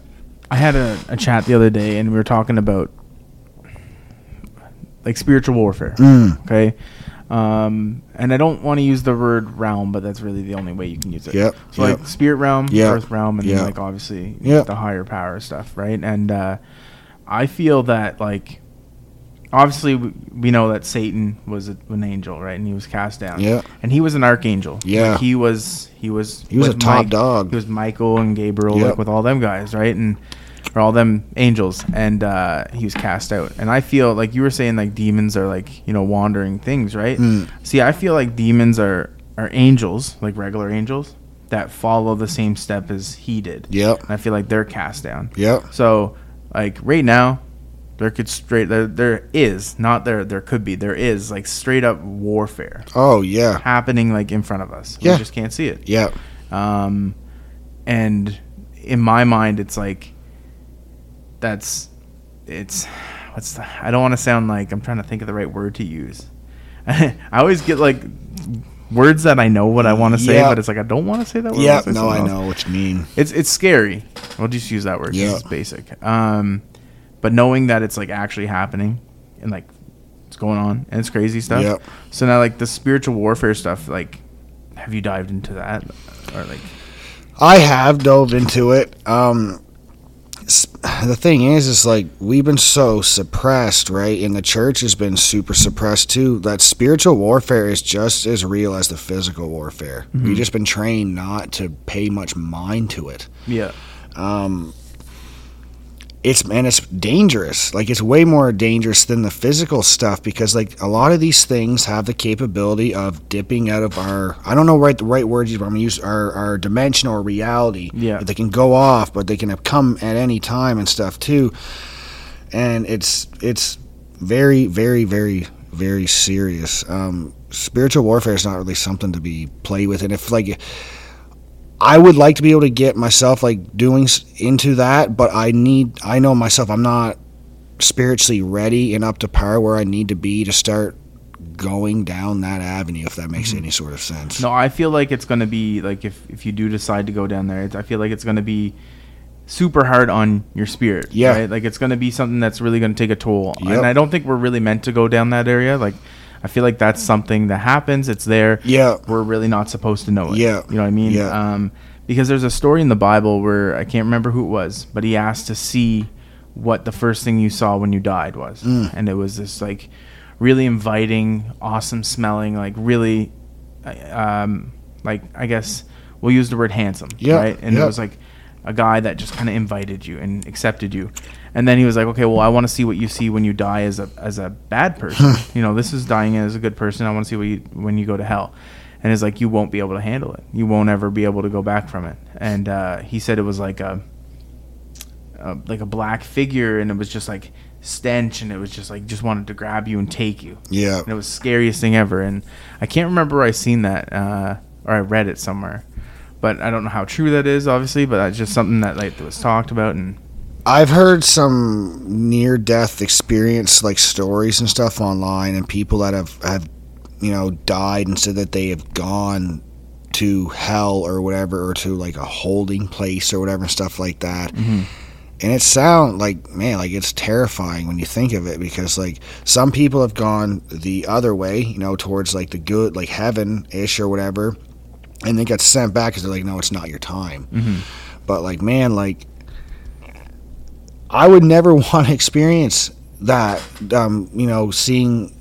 had a chat the other day, and we were talking about, like, spiritual warfare. Mm. Okay. And I don't want to use the word realm, but that's really the only way you can use it. Yep. So, like, spirit realm, earth realm, and then, like, obviously the higher power stuff, right? And I feel that, like, obviously we know that Satan was an angel, right? And he was cast down. Yeah. And he was an archangel. Yeah. Like, he was a top dog. He was Michael and Gabriel, like, with all them guys, right? And or all them angels. And he was cast out. And I feel like you were saying, like, demons are, like, you know, wandering things, right? Mm. See, I feel like demons are angels, like regular angels, that follow the same step as he did. Yep. And I feel like they're cast down. Yep. So, like, right now, there is like straight up warfare. Oh yeah. Happening, like, in front of us. Yeah. We just can't see it. Yeah. And in my mind, it's like, I don't want to sound like I'm trying to think of the right word to use. I always get, like, words that I know what I want to say, but it's like I don't want to say that word. Yeah, no, I know what you mean. It's scary. I'll just use that word. Yeah, it's basic. But knowing that it's, like, actually happening, and, like, it's going on, and it's crazy stuff. Yep. So now, like, the spiritual warfare stuff, like, have you dived into that, or, like? I have dove into it. The thing is like, we've been so suppressed, right? And the church has been super suppressed too. That spiritual warfare is just as real as the physical warfare. Mm-hmm. We've just been trained not to pay much mind to it. Yeah. It's dangerous. Like, it's way more dangerous than the physical stuff, because, like, a lot of these things have the capability of dipping out of our, I don't know right the right word, but I'm gonna use our dimension or reality. Yeah. They can go off, but they can come at any time and stuff too. And it's very, very, very, very serious. Spiritual warfare is not really something to be played with, and if, like, I would like to be able to get myself, like, doing into that, but I know myself, I'm not spiritually ready and up to par where I need to be to start going down that avenue, if that makes any sort of sense. No, I feel like it's going to be, like, if you do decide to go down there, I feel like it's going to be super hard on your spirit. Yeah. Right? Like, it's going to be something that's really going to take a toll. Yep. And I don't think we're really meant to go down that area. Like, I feel like that's something that happens. It's there. Yeah. We're really not supposed to know it. Yeah. You know what I mean? Yeah. Because there's a story in the Bible where I can't remember who it was, but he asked to see what the first thing you saw when you died was. Mm. And it was this, like, really inviting, awesome smelling, like, really, like, I guess we'll use the word handsome. Yeah. Right? And it was like a guy that just kind of invited you and accepted you. And then he was like, okay, well, I want to see what you see when you die as a bad person. You know, this is dying as a good person. I want to see what you when you go to hell. And it's like, you won't be able to handle it. You won't ever be able to go back from it. And he said it was like a black figure, and it was just like stench, and it was just like just wanted to grab you and take you. Yeah. And it was the scariest thing ever. And I can't remember where I seen that or I read it somewhere. But I don't know how true that is, obviously, but that's just something that, like, was talked about. And I've heard some near-death experience, like, stories and stuff online, and people that have you know, died and said that they have gone to hell or whatever, or to, like, a holding place or whatever and stuff like that. Mm-hmm. And it sounds like, man, like, it's terrifying when you think of it, because, like, some people have gone the other way, you know, towards, like, the good, like, heaven-ish or whatever, and they got sent back because they're like, no, it's not your time. Mm-hmm. But, like, man, like, I would never want to experience that, you know, seeing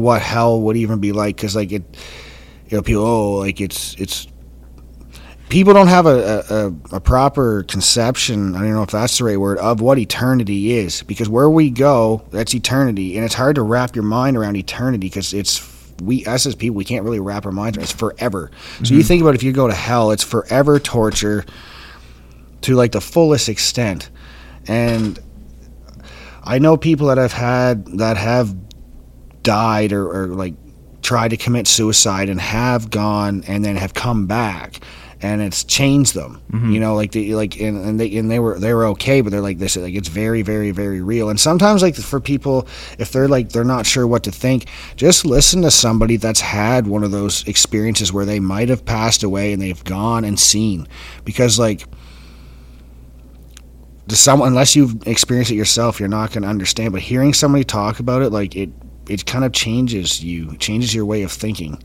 what hell would even be like. Because, like, it, you know, people, people don't have a proper conception, I don't know if that's the right word, of what eternity is. Because where we go, that's eternity. And it's hard to wrap your mind around eternity because it's we, us as people, we can't really wrap our minds around. It's forever. So you think about if you go to hell, it's forever torture to like the fullest extent. And I know people that I've had that have died or like tried to commit suicide and have gone and then have come back. And it's changed them, you know, like the, like, and they were okay, but they're like, this, like, it's very, very, very real. And sometimes like for people, if they're like, they're not sure what to think, just listen to somebody that's had one of those experiences where they might've passed away and they've gone and seen, because like to someone, unless you've experienced it yourself, you're not going to understand, but hearing somebody talk about it, like it kind of changes you, changes your way of thinking.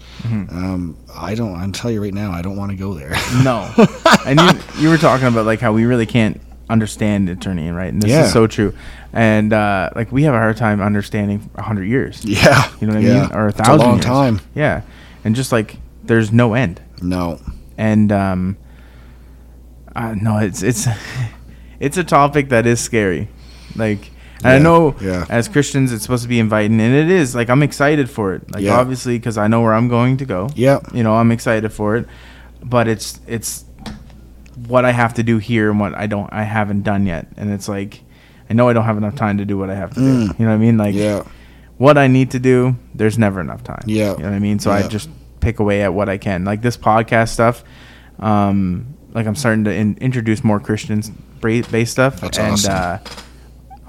I'll tell you right now, I don't want to go there. No. And you were talking about like how we really can't understand eternity, right? And this is so true. And like we have a hard time understanding 100 years. Yeah. You know what I mean? Or 1,000 years. It's a long time. Yeah. And just like there's no end. No. And no, it's a topic that is scary. Like and I know as Christians it's supposed to be inviting, and it is. Like I'm excited for it, like obviously, because I know where I'm going to go. You know, I'm excited for it, but it's what I have to do here and what I haven't done yet, and it's like I know I don't have enough time to do what I have to do. You know what I mean? Like what I need to do, there's never enough time. You know what I mean? So I just pick away at what I can. Like this podcast stuff, like I'm starting to introduce more Christian-based stuff. That's and awesome.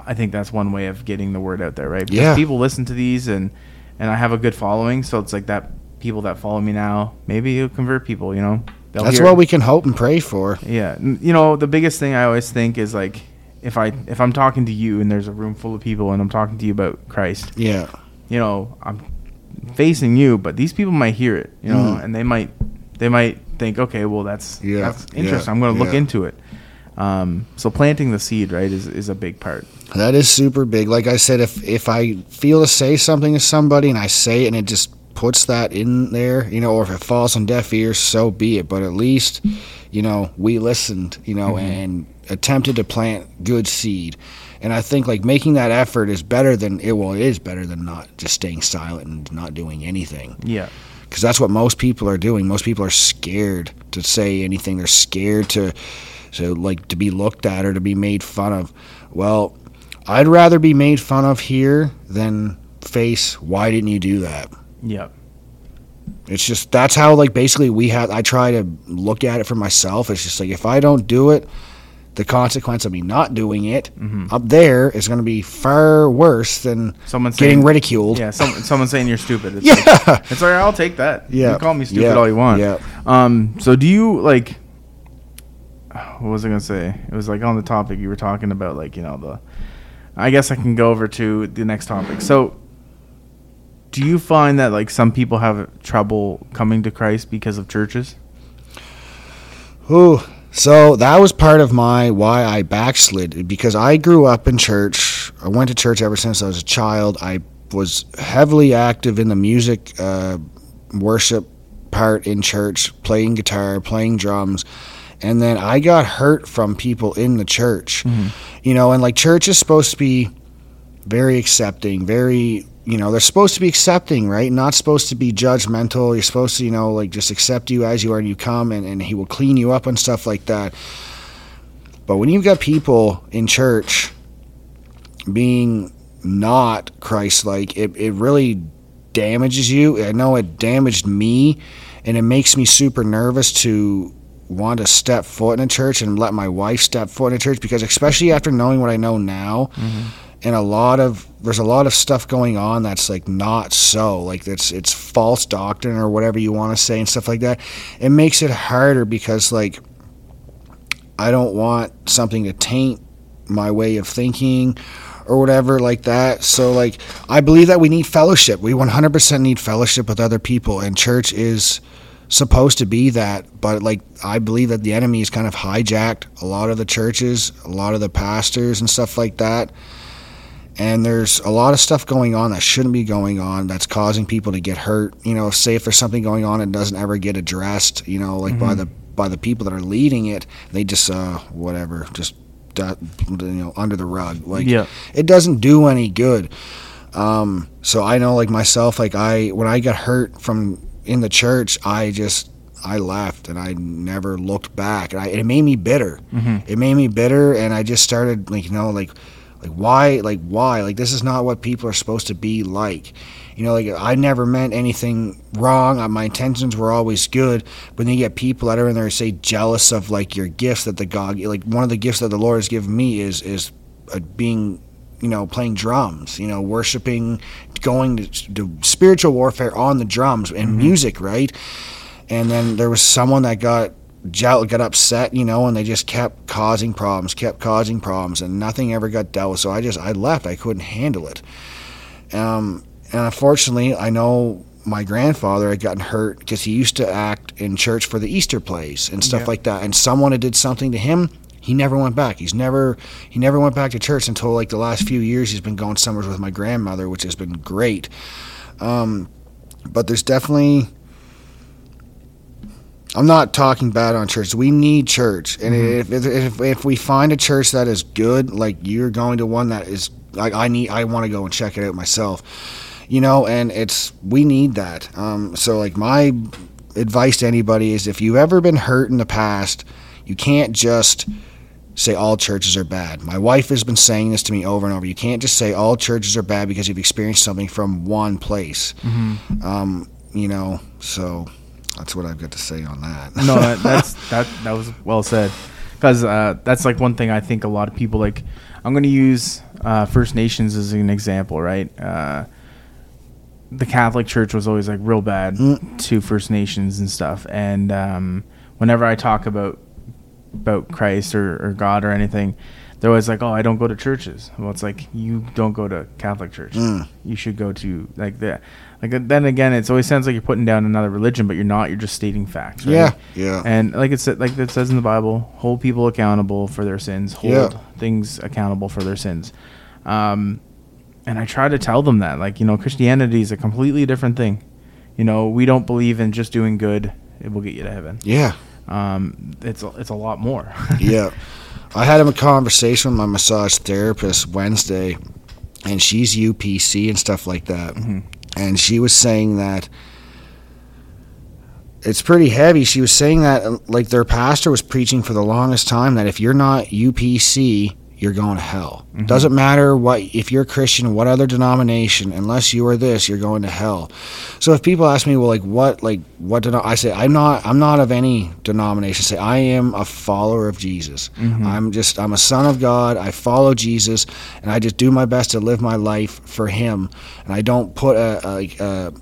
I think that's one way of getting the word out there, right? Because people listen to these, and I have a good following, so it's like that people that follow me now, maybe it'll convert people, you know? That's what we can hope and pray for. Yeah. You know, the biggest thing I always think is like, if I'm talking to you and there's a room full of people and I'm talking to you about Christ, you know, I'm facing you, but these people might hear it, you know, and they might think, okay, well, that's interesting. I'm going to look into it. So planting the seed, right, is a big part. That is super big. Like I said, if I feel to say something to somebody and I say it and it just puts that in there, you know, or if it falls on deaf ears, so be it. But at least, you know, we listened, you know, and attempted to plant good seed. And I think like making that effort is better than it is better than not just staying silent and not doing anything. Yeah. Because that's what most people are doing. Most people are scared to say anything. They're scared to be looked at or to be made fun of. Well, I'd rather be made fun of here than face, why didn't you do that? Yep. It's just, that's how, like, basically I try to look at it for myself. It's just like, if I don't do it, the consequence of me not doing it up there is going to be far worse than getting ridiculed. Yeah, someone saying you're stupid. It's like, it's like, I'll take that. Yeah. You can call me stupid all you want. Yeah. So do you, like... What was I going to say? It was like on the topic you were talking about, like, you know, I guess I can go over to the next topic. So do you find that like some people have trouble coming to Christ because of churches? Ooh, so that was part of why I backslid, because I grew up in church. I went to church ever since I was a child. I was heavily active in the music, worship part in church, playing guitar, playing drums. And then I got hurt from people in the church, you know, and like church is supposed to be very accepting, very, you know, they're supposed to be accepting, right? Not supposed to be judgmental. You're supposed to, you know, like just accept you as you are and you come and he will clean you up and stuff like that. But when you've got people in church being not Christ-like, it really damages you. I know it damaged me, and it makes me super nervous to want to step foot in a church and let my wife step foot in a church, because especially after knowing what I know now, and there's a lot of stuff going on that's like not so, like it's false doctrine or whatever you want to say and stuff like that. It makes it harder because like I don't want something to taint my way of thinking or whatever like that. So like I believe that we need fellowship. We 100% need fellowship with other people, and church is supposed to be that, but like I believe that the enemy has kind of hijacked a lot of the churches, a lot of the pastors and stuff like that, and there's a lot of stuff going on that shouldn't be going on that's causing people to get hurt. You know, say if there's something going on and doesn't ever get addressed, you know, like by the people that are leading it, they just whatever, just, you know, under the rug, like it doesn't do any good. So I know, like myself, like when I got hurt from in the church, I left and I never looked back, and it made me bitter. Mm-hmm. It made me bitter, and I just started like why? Like, this is not what people are supposed to be like. You know, like, I never meant anything wrong. My intentions were always good. But then you get people that are in there, say, jealous of like your gifts that the God, like one of the gifts that the Lord has given me is being, you know, playing drums, you know, worshiping, going to spiritual warfare on the drums and mm-hmm. music, right? And then there was someone that got upset, you know, and they just kept causing problems, and nothing ever got dealt with. So I left. I couldn't handle it. And unfortunately, I know my grandfather had gotten hurt because he used to act in church for the Easter plays and stuff like that. And someone had did something to him. He never went back. He never went back to church until like the last few years. He's been going summers with my grandmother, which has been great. But there's definitely, I'm not talking bad on church. We need church, and mm-hmm. if we find a church that is good, like you're going to one that is like I want to go and check it out myself, you know. And we need that. So like my advice to anybody is, if you've ever been hurt in the past, you can't just say all churches are bad. My wife has been saying this to me over and over. You can't just say all churches are bad because you've experienced something from one place. Mm-hmm. You know, so. That's what I've got to say on that. No, that was well said, because that's like one thing I think a lot of people like. I'm going to use First Nations as an example, right? The Catholic Church was always like real bad to First Nations and stuff. And whenever I talk about Christ or God or anything, they're always like, "Oh, I don't go to churches." Well, it's like, you don't go to Catholic church. You should go to like that. Like, then again, it always sounds like you're putting down another religion, but you're not. You're just stating facts. Right? Yeah. And like it says in the Bible, hold people accountable for their sins. Hold things accountable for their sins. And I try to tell them that, like, you know, Christianity is a completely different thing. You know, we don't believe in just doing good; it will get you to heaven. Yeah. It's a lot more. Yeah. I had a conversation with my massage therapist Wednesday, and she's UPC and stuff like that. Mm-hmm. And she was saying that it's pretty heavy. She was saying that like their pastor was preaching for the longest time that if you're not UPC, you're going to hell. Mm-hmm. Doesn't matter what, if you're Christian, what other denomination, unless you are this, you're going to hell. So if people ask me, well, I say, I'm not of any denomination. Say, I am a follower of Jesus. Mm-hmm. I'm a son of God. I follow Jesus, and I just do my best to live my life for Him. And I don't put a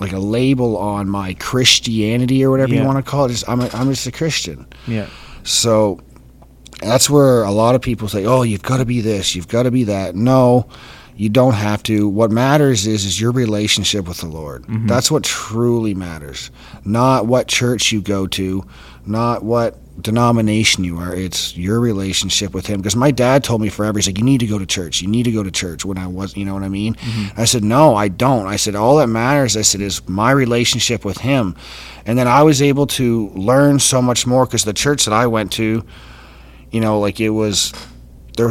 label on my Christianity or whatever you want to call it. Just, I'm just a Christian. Yeah. So. That's where a lot of people say, oh, you've got to be this, you've got to be that. No, you don't have to. What matters is your relationship with the Lord. Mm-hmm. That's what truly matters. Not what church you go to, not what denomination you are. It's your relationship with Him. Because my dad told me forever, he's like, you need to go to church. You need to go to church when I was, you know what I mean? Mm-hmm. I said, no, I don't. I said, all that matters, I said, is my relationship with Him. And then I was able to learn so much more because the church that I went to, you know, like there was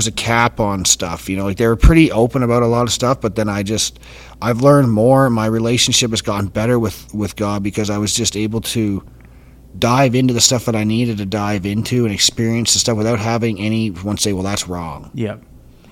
a cap on stuff, you know, like they were pretty open about a lot of stuff, but then I've learned more. My relationship has gotten better with God because I was just able to dive into the stuff that I needed to dive into and experience the stuff without having anyone say, well, that's wrong. Yeah.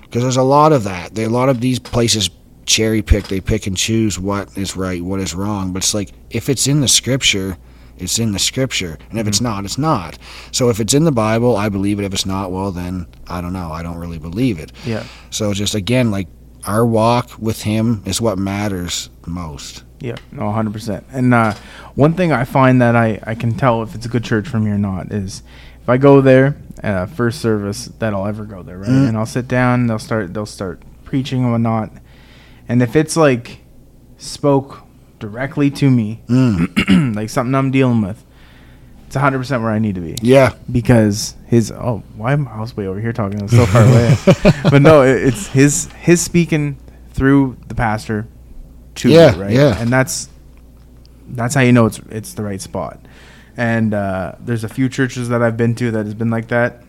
Because there's a lot of that. A lot of these places cherry pick, they pick and choose what is right, what is wrong. But it's like, if it's in the scripture, it's in the scripture, and if it's not, it's not. So if it's in the Bible, I believe it. If it's not, well, then I don't know. I don't really believe it. Yeah. So just again, like our walk with Him is what matters most. Yeah, no, 100%. And one thing I find that I can tell if it's a good church from here or not is if I go there first service that I'll ever go there, right? Mm-hmm. And I'll sit down. They'll start preaching and whatnot. And if it's like spoke directly to me, like something I'm dealing with, it's 100% where I need to be. Yeah, because why am I way over here talking? I'm so far away. But no, it's his speaking through the pastor to me, right? Yeah, and that's how you know it's the right spot. And there's a few churches that I've been to that has been like that,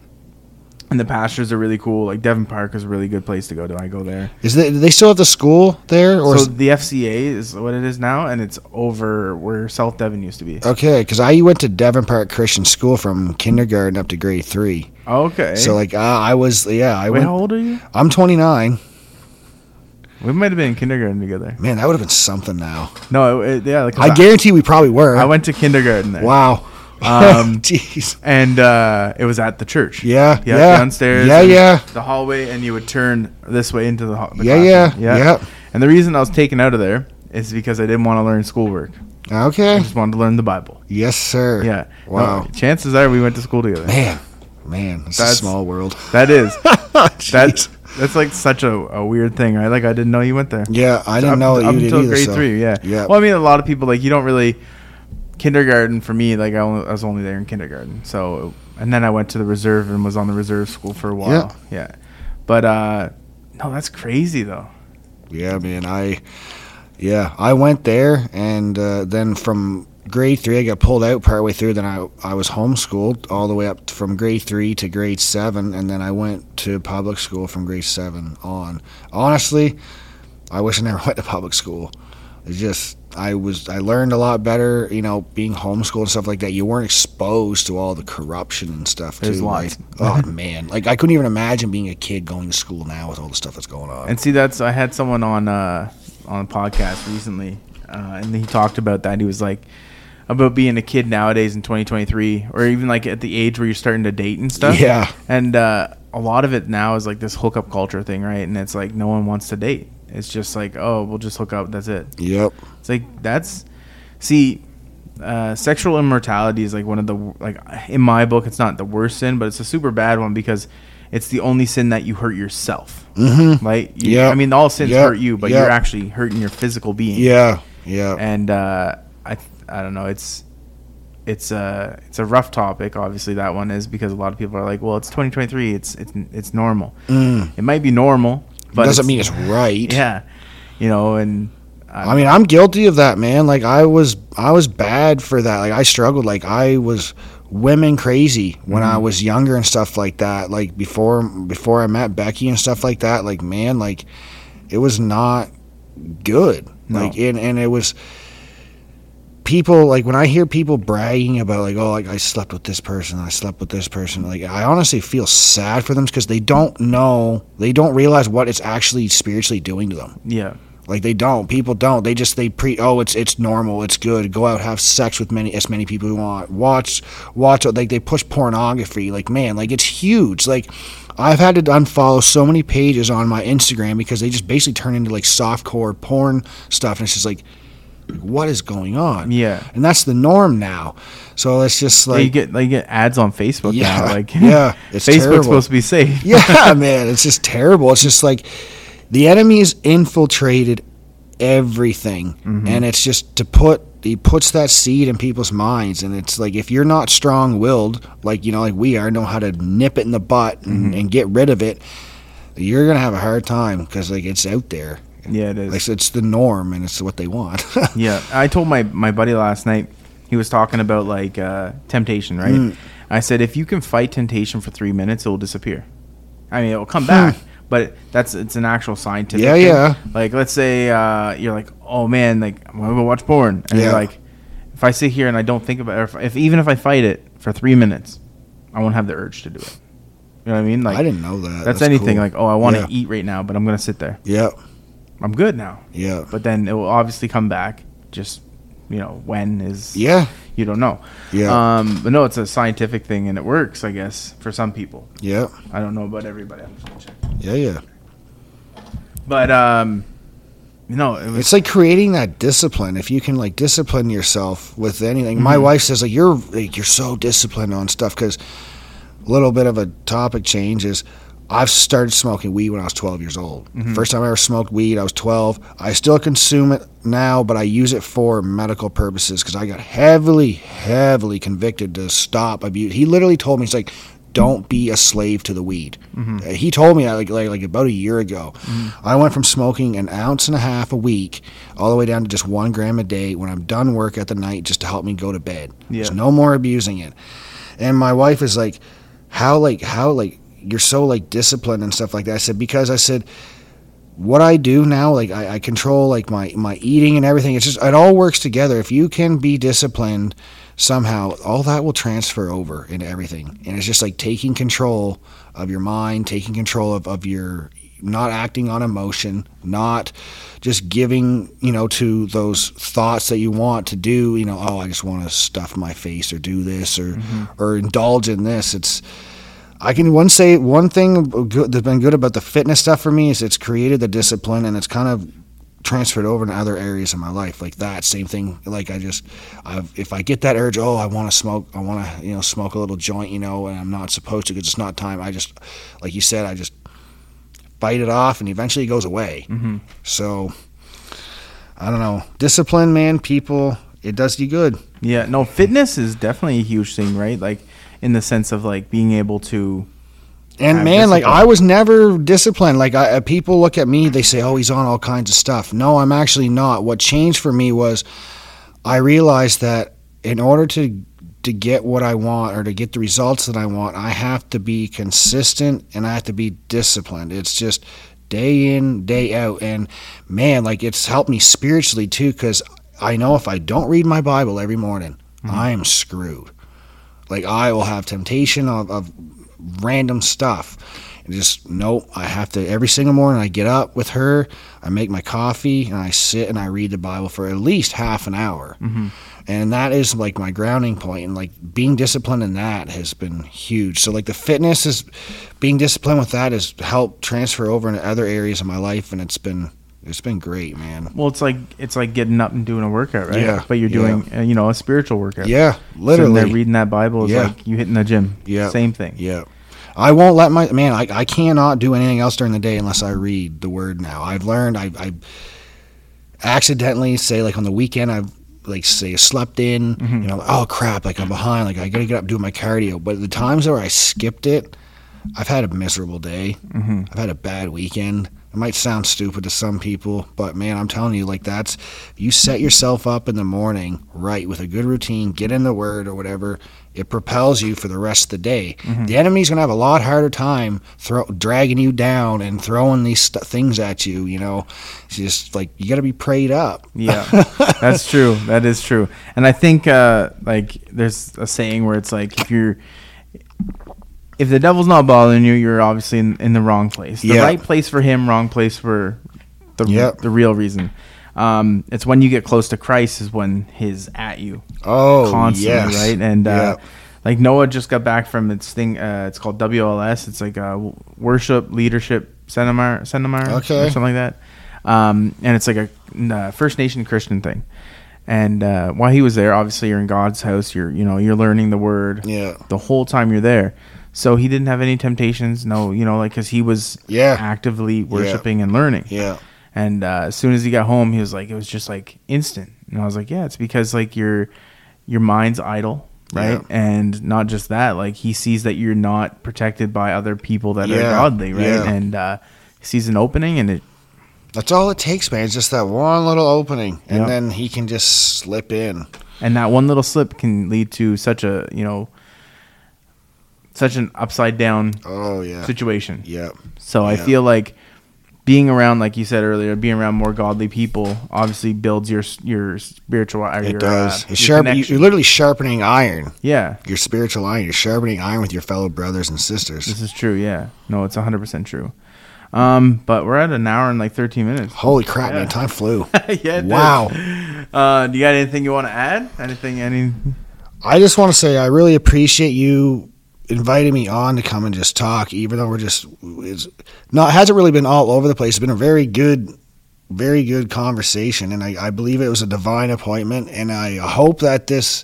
And the pastures are really cool. Like Devon Park is a really good place to go to. I go there. Do they still have the school there? Or so the FCA is what it is now, and it's over where South Devon used to be. Okay, because I went to Devon Park Christian School from kindergarten up to grade 3. Okay. So like I was, yeah. Wait, how old are you? I'm 29. We might have been in kindergarten together. Man, that would have been something now. No, yeah. Like, I guarantee we probably were. I went to kindergarten there. Wow. Jeez. And it was at the church. Yeah. Downstairs. Yeah. The hallway, and you would turn this way into the hallway. Yeah. And the reason I was taken out of there is because I didn't want to learn schoolwork. Okay. I just wanted to learn the Bible. Yes, sir. Yeah. Wow. No, chances are we went to school together. Man, that's a small world. That is. That's like such a weird thing, right? Like I didn't know you went there. Yeah, I didn't know you did either. Up until grade 3, yeah. Well, I mean, a lot of people like you don't really. Kindergarten for me, like I was only there in kindergarten. So, and then I went to the reserve and was on the reserve school for a while. Yeah. But no, that's crazy though. Yeah, man. I went there, and then from grade 3, I got pulled out partway through. Then I was homeschooled all the way up from grade 3 to grade 7, and then I went to public school from grade 7 on. Honestly, I wish I never went to public school. It's just. I learned a lot better, you know, being homeschooled and stuff like that. You weren't exposed to all the corruption and stuff. There's too. Lots. Like, oh man, like I couldn't even imagine being a kid going to school now with all the stuff that's going on. And see, I had someone on a podcast recently, and he talked about that. He was like, about being a kid nowadays in 2023, or even like at the age where you're starting to date and stuff. Yeah. And a lot of it now is like this hookup culture thing, right? And it's like no one wants to date. It's just like, oh, we'll just hook up. That's it. Yep. It's like sexual immorality is like one of the, like in my book, it's not the worst sin, but it's a super bad one because it's the only sin that you hurt yourself. Mm-hmm. Like, yeah. I mean, all sins hurt you, but you're actually hurting your physical being. Yeah. Yeah. And I don't know. It's a rough topic. Obviously, that one is because a lot of people are like, well, it's 2023. It's normal. Mm. It might be normal. But doesn't mean it's right. Yeah. You know, and I mean, I'm guilty of that, man. Like I was bad for that. Like I struggled. Like I was women crazy when I was younger and stuff like that. Like before I met Becky and stuff like that. Like, man, like it was not good. No. Like and it was people, like when I hear people bragging about like, oh, like I slept with this person, like I honestly feel sad for them because they don't realize what it's actually spiritually doing to them. Yeah. Like it's normal, it's good, go out, have sex with as many people who want, watch, like they push pornography, like, man, like it's huge. Like I've had to unfollow so many pages on my Instagram because they just basically turn into like softcore porn stuff, and it's just like, what is going on? Yeah. And that's the norm now. So it's just like... you get ads on Facebook now. Like, yeah. It's Facebook's terrible. Supposed to be safe. Yeah, man. It's just terrible. It's just like the enemy has infiltrated everything. Mm-hmm. And it's just he puts that seed in people's minds. And it's like, if you're not strong-willed, like, you know, like we are, know how to nip it in the butt and get rid of it, you're going to have a hard time because like it's out there. Yeah, it is. Like, it's the norm, and it's what they want. Yeah. I told my buddy last night, he was talking about, like, temptation, right? Mm. I said, if you can fight temptation for 3 minutes, it will disappear. I mean, it will come back, but it's an actual scientific thing. Yeah. Like, let's say you're like, oh, man, like, I'm going to go watch porn. And you're like, if I sit here and I don't think about it, even if I fight it for 3 minutes, I won't have the urge to do it. You know what I mean? Like, I didn't know that. That's anything. Cool. Like, oh, I want to eat right now, but I'm going to sit there. Yeah. I'm good now. Yeah. But then it will obviously come back. Just, you know, when is... Yeah. You don't know. Yeah. But no, it's a scientific thing, and it works, I guess, for some people. Yeah. I don't know about everybody. I'm just going to check. Yeah. But, you know... It's like creating that discipline. If you can, like, discipline yourself with anything. Mm-hmm. My wife says, like, you're so disciplined on stuff, because a little bit of a topic change is... I've started smoking weed when I was 12 years old. Mm-hmm. First time I ever smoked weed, I was 12. I still consume it now, but I use it for medical purposes because I got heavily, heavily convicted to stop abuse. He literally told me, he's like, don't be a slave to the weed. Mm-hmm. He told me that like about a year ago. Mm-hmm. I went from smoking an ounce and a half a week all the way down to just 1 gram a day when I'm done work at the night just to help me go to bed. Yeah. There's no more abusing it. And my wife is like, how you're so like disciplined and stuff like that. I said, because I said, what I do now, like I control like my eating and everything. It's just, it all works together. If you can be disciplined somehow, all that will transfer over into everything. And it's just like taking control of your mind, taking control of your, not acting on emotion, not just giving, you know, to those thoughts that you want to do, you know, oh, I just want to stuff my face or do this or, or indulge in this. It's, I can say one thing that's been good about the fitness stuff for me is it's created the discipline, and it's kind of transferred over to other areas of my life. Like that same thing. Like if I get that urge, oh, I want to smoke, I want to, you know, smoke a little joint, you know, and I'm not supposed to because it's not time. I just, like you said, I just bite it off, and eventually it goes away. So I don't know. Discipline, man, people, it does you good. Yeah. No, fitness is definitely a huge thing, right? Like, in the sense of like being able to, and man, discipline. Like I was never disciplined. Like people look at me, they say, "Oh, he's on all kinds of stuff." No, I'm actually not. What changed for me was I realized that in order to get what I want or to get the results that I want, I have to be consistent and I have to be disciplined. It's just day in, day out, and man, like it's helped me spiritually too, because I know if I don't read my Bible every morning, I am screwed. Like I will have temptation of random stuff and just, nope, I have to, every single morning I get up with her, I make my coffee and I sit and I read the Bible for at least half an hour. And that is like my grounding point, and like being disciplined in that has been huge. So like the fitness is being disciplined with that has helped transfer over into other areas of my life. And it's been great, man. Well, it's like getting up and doing a workout, right? Yeah. But you're doing, you know, a spiritual workout. Yeah, literally. So reading that Bible is like you hitting the gym. Yeah. Same thing. Yeah. I won't let I cannot do anything else during the day unless I read the word now. I've learned, I accidentally say like on the weekend, I've like say slept in, you know, oh crap, like I'm behind, like I got to get up and do my cardio. But the times where I skipped it, I've had a miserable day. I've had a bad weekend. It might sound stupid to some people, but man, I'm telling you, like that's, you set yourself up in the morning, right, with a good routine, get in the word or whatever, it propels you for the rest of the day. The enemy's going to have a lot harder time dragging you down and throwing these things at you, you know. It's just like, you got to be prayed up. Yeah, that's true. That is true. And I think like there's a saying where it's like, if the devil's not bothering you, you're obviously in the wrong place. The right place for him, wrong place for the real reason. It's when you get close to Christ is when he's at you. Oh, constantly, yes. Right? And like Noah just got back from its thing. It's called WLS. It's like a worship leadership seminar or something like that. And it's like a First Nation Christian thing. And while he was there, obviously you're in God's house. You're learning the word the whole time you're there. So he didn't have any temptations, no, you know, like because he was actively worshiping and learning. Yeah. And as soon as he got home, he was like, it was just like instant. And I was like, yeah, it's because like your mind's idle, right? Yeah. And not just that, like he sees that you're not protected by other people that are godly, right? Yeah. And he sees an opening, and it. That's all it takes, man. It's just that one little opening, and then he can just slip in. And that one little slip can lead to such a, you know. Such an upside down situation. Yeah. So I feel like being around, like you said earlier, being around more godly people obviously builds your spiritual. It does. You're literally sharpening iron. Yeah. Your spiritual iron. You're sharpening iron with your fellow brothers and sisters. This is true. Yeah. No, it's 100% true. But we're at an hour and like 13 minutes. Holy crap, man! Time flew. Wow. Do you got anything you want to add? Any? I just want to say I really appreciate you. Invited me on to come and just talk, even though it hasn't really been all over the place. It's been a very good conversation, and I believe it was a divine appointment, and I hope that this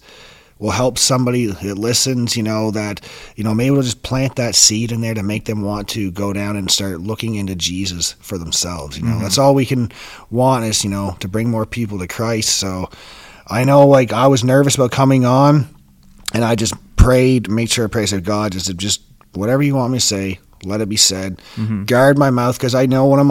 will help somebody that listens, you know, that, you know, maybe we'll just plant that seed in there to make them want to go down and start looking into Jesus for themselves, you know. That's all we can want is, you know, to bring more people to Christ. So I know, like, I was nervous about coming on, and I just prayed, made sure I prayed, said, God, just whatever you want me to say, let it be said. Guard my mouth, because I know one of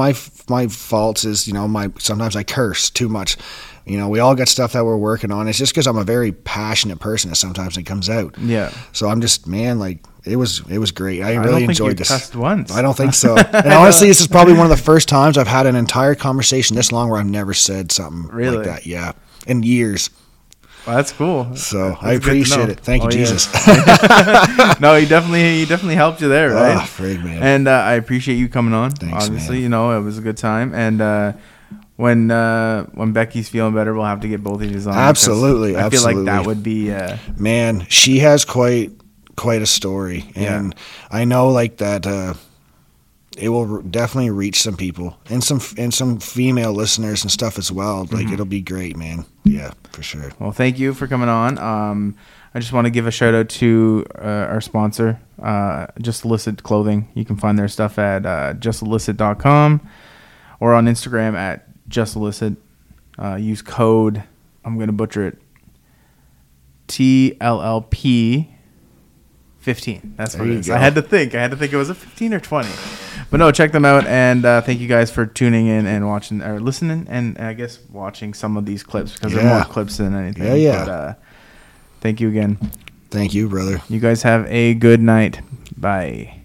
my faults is, you know, sometimes I curse too much. You know, we all got stuff that we're working on. It's just because I'm a very passionate person that sometimes it comes out. Yeah. So I'm just, man, like, It was great. I really enjoyed this. Cussed once. I don't think so. And honestly, this is probably one of the first times I've had an entire conversation this long where I've never said something like that. Yeah, in years. Well, that's cool. So that's I appreciate it. Thank you, Jesus. Yeah. No, he definitely helped you there, right? Oh, frig, man. And I appreciate you coming on. Thanks, obviously, man. You know, it was a good time. And when Becky's feeling better, we'll have to get both of you on. Absolutely, I feel like that would be. Man, she has quite a story, and I know like that. It will definitely reach some people and some female listeners and stuff as well. Like it'll be great, man. Yeah, for sure. Well, thank you for coming on. I just want to give a shout out to our sponsor, Just Elicit Clothing. You can find their stuff at justelicit.com or on Instagram at justelicit. Use code, I'm going to butcher it, TLLP 15. That's what it is. I had to think it was a 15 or 20. But no, check them out, and thank you guys for tuning in and watching or listening, and I guess watching some of these clips because they're more clips than anything. Yeah. But, thank you again. Thank you, brother. You guys have a good night. Bye.